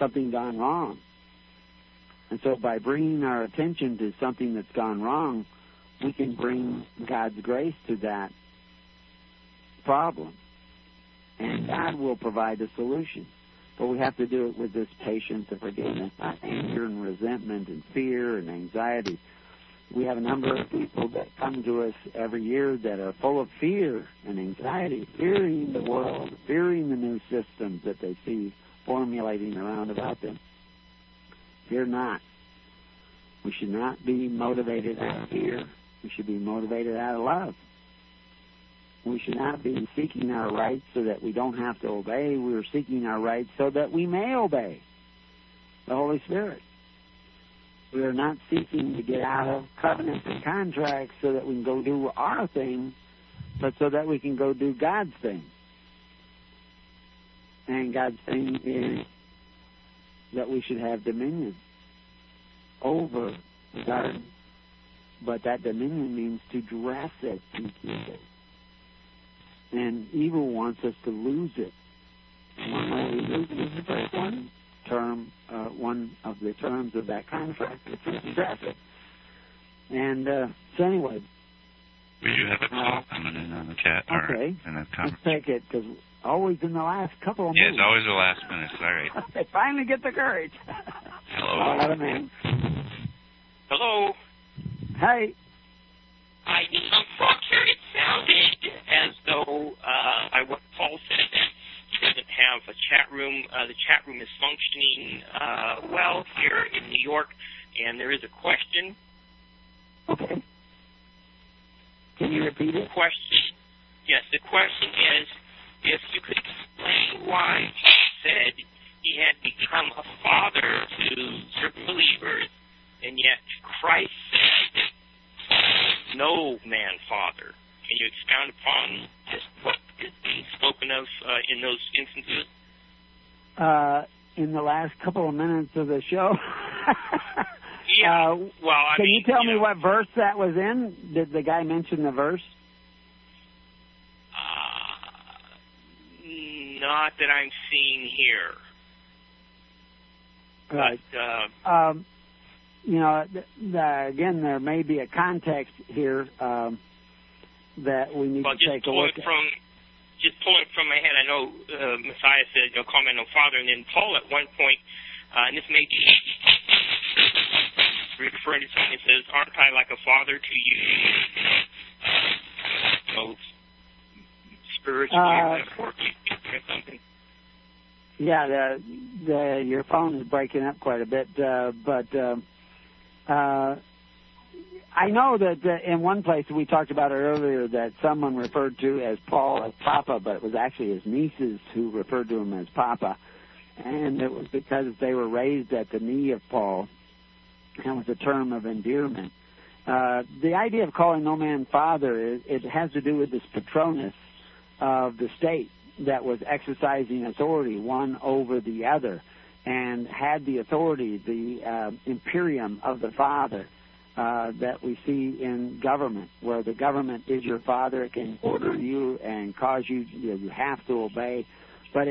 something gone wrong. And so by bringing our attention to something that's gone wrong, we can bring God's grace to that problem. And God will provide the solution. But we have to do it with this patience and forgiveness, not anger and resentment and fear and anxiety. We have a number of people that come to us every year that are full of fear and anxiety, fearing the world, fearing the new systems that they see formulating around about them. Fear not. We should not be motivated out of fear. We should be motivated out of love. We should not be seeking our rights so that we don't have to obey. We are seeking our rights so that we may obey the Holy Spirit. We are not seeking to get out of covenants and contracts so that we can go do our thing, but so that we can go do God's thing. And God's thing is that we should have dominion over the garden. But that dominion means to dress it, to keep it. And evil wants us to lose it. One way we lose it is to break one of the terms of that contract, which is to dress it. And so anyway. We do have a call coming in on the chat. Okay. Let's take it, because always in the last couple of minutes. Yes, always the last minute. Sorry. They finally get the courage. Hello. Hello. Hey. Unfortunately, it sounded as though what Paul said, that he doesn't have a chat room. The chat room is functioning well here in New York, and there is a question. Okay. Can you repeat it? Question. Yes, the question is, if you could explain why he said he had become a father to certain believers, and yet Christ said, no man father. Can you expound upon just what is being spoken of in those instances? in the last couple of minutes of the show. Yeah. Can you tell me what verse that was in? Did the guy mention the verse? Not that I'm seeing here. Right. But, again, there may be a context here that we need to take a look at. Just pull it from my head. I know Messiah said, "No comment, no father," and then Paul at one point, and this may be referring to something that says, "Aren't I like a father to you?" Spiritually, or something. Yeah, your phone is breaking up quite a bit, but I know that in one place we talked about it earlier that someone referred to as Paul as Papa, but it was actually his nieces who referred to him as Papa, and it was because they were raised at the knee of Paul, and was a term of endearment. The idea of calling no man father, it has to do with this patronus of the state that was exercising authority one over the other, and had the authority, the imperium of the father. That we see in government, where the government is your father. It can order you and cause you have to obey. But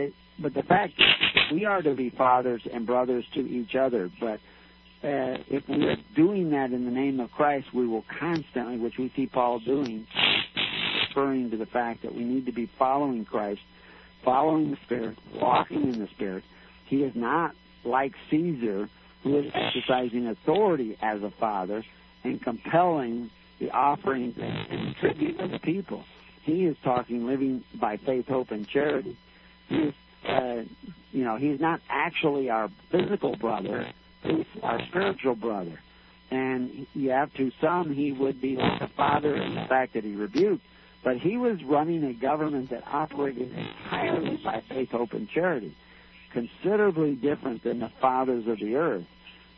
the fact is we are to be fathers and brothers to each other. But if we are doing that in the name of Christ, we will constantly, which we see Paul doing, referring to the fact that we need to be following Christ, following the Spirit, walking in the Spirit. He is not like Caesar, who is exercising authority as a father and compelling the offerings and tribute of the people. He is talking living by faith, hope, and charity. He's not actually our physical brother. He's our spiritual brother. And to some, he would be like a father in the fact that he rebuked, but he was running a government that operated entirely by faith, hope, and charity. Considerably different than the fathers of the earth,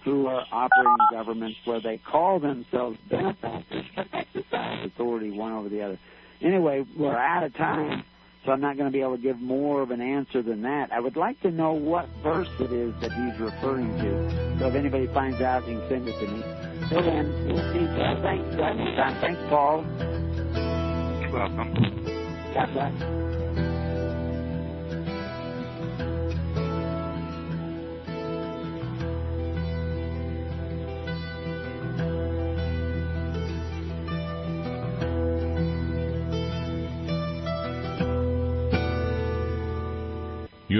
who are operating governments where they call themselves benefactors but exercise authority one over the other. Anyway, we're out of time, so I'm not going to be able to give more of an answer than that. I would like to know what verse it is that he's referring to, so if anybody finds out, you can send it to me. Till then, we'll see. Thanks, Paul. You're welcome. God bless. You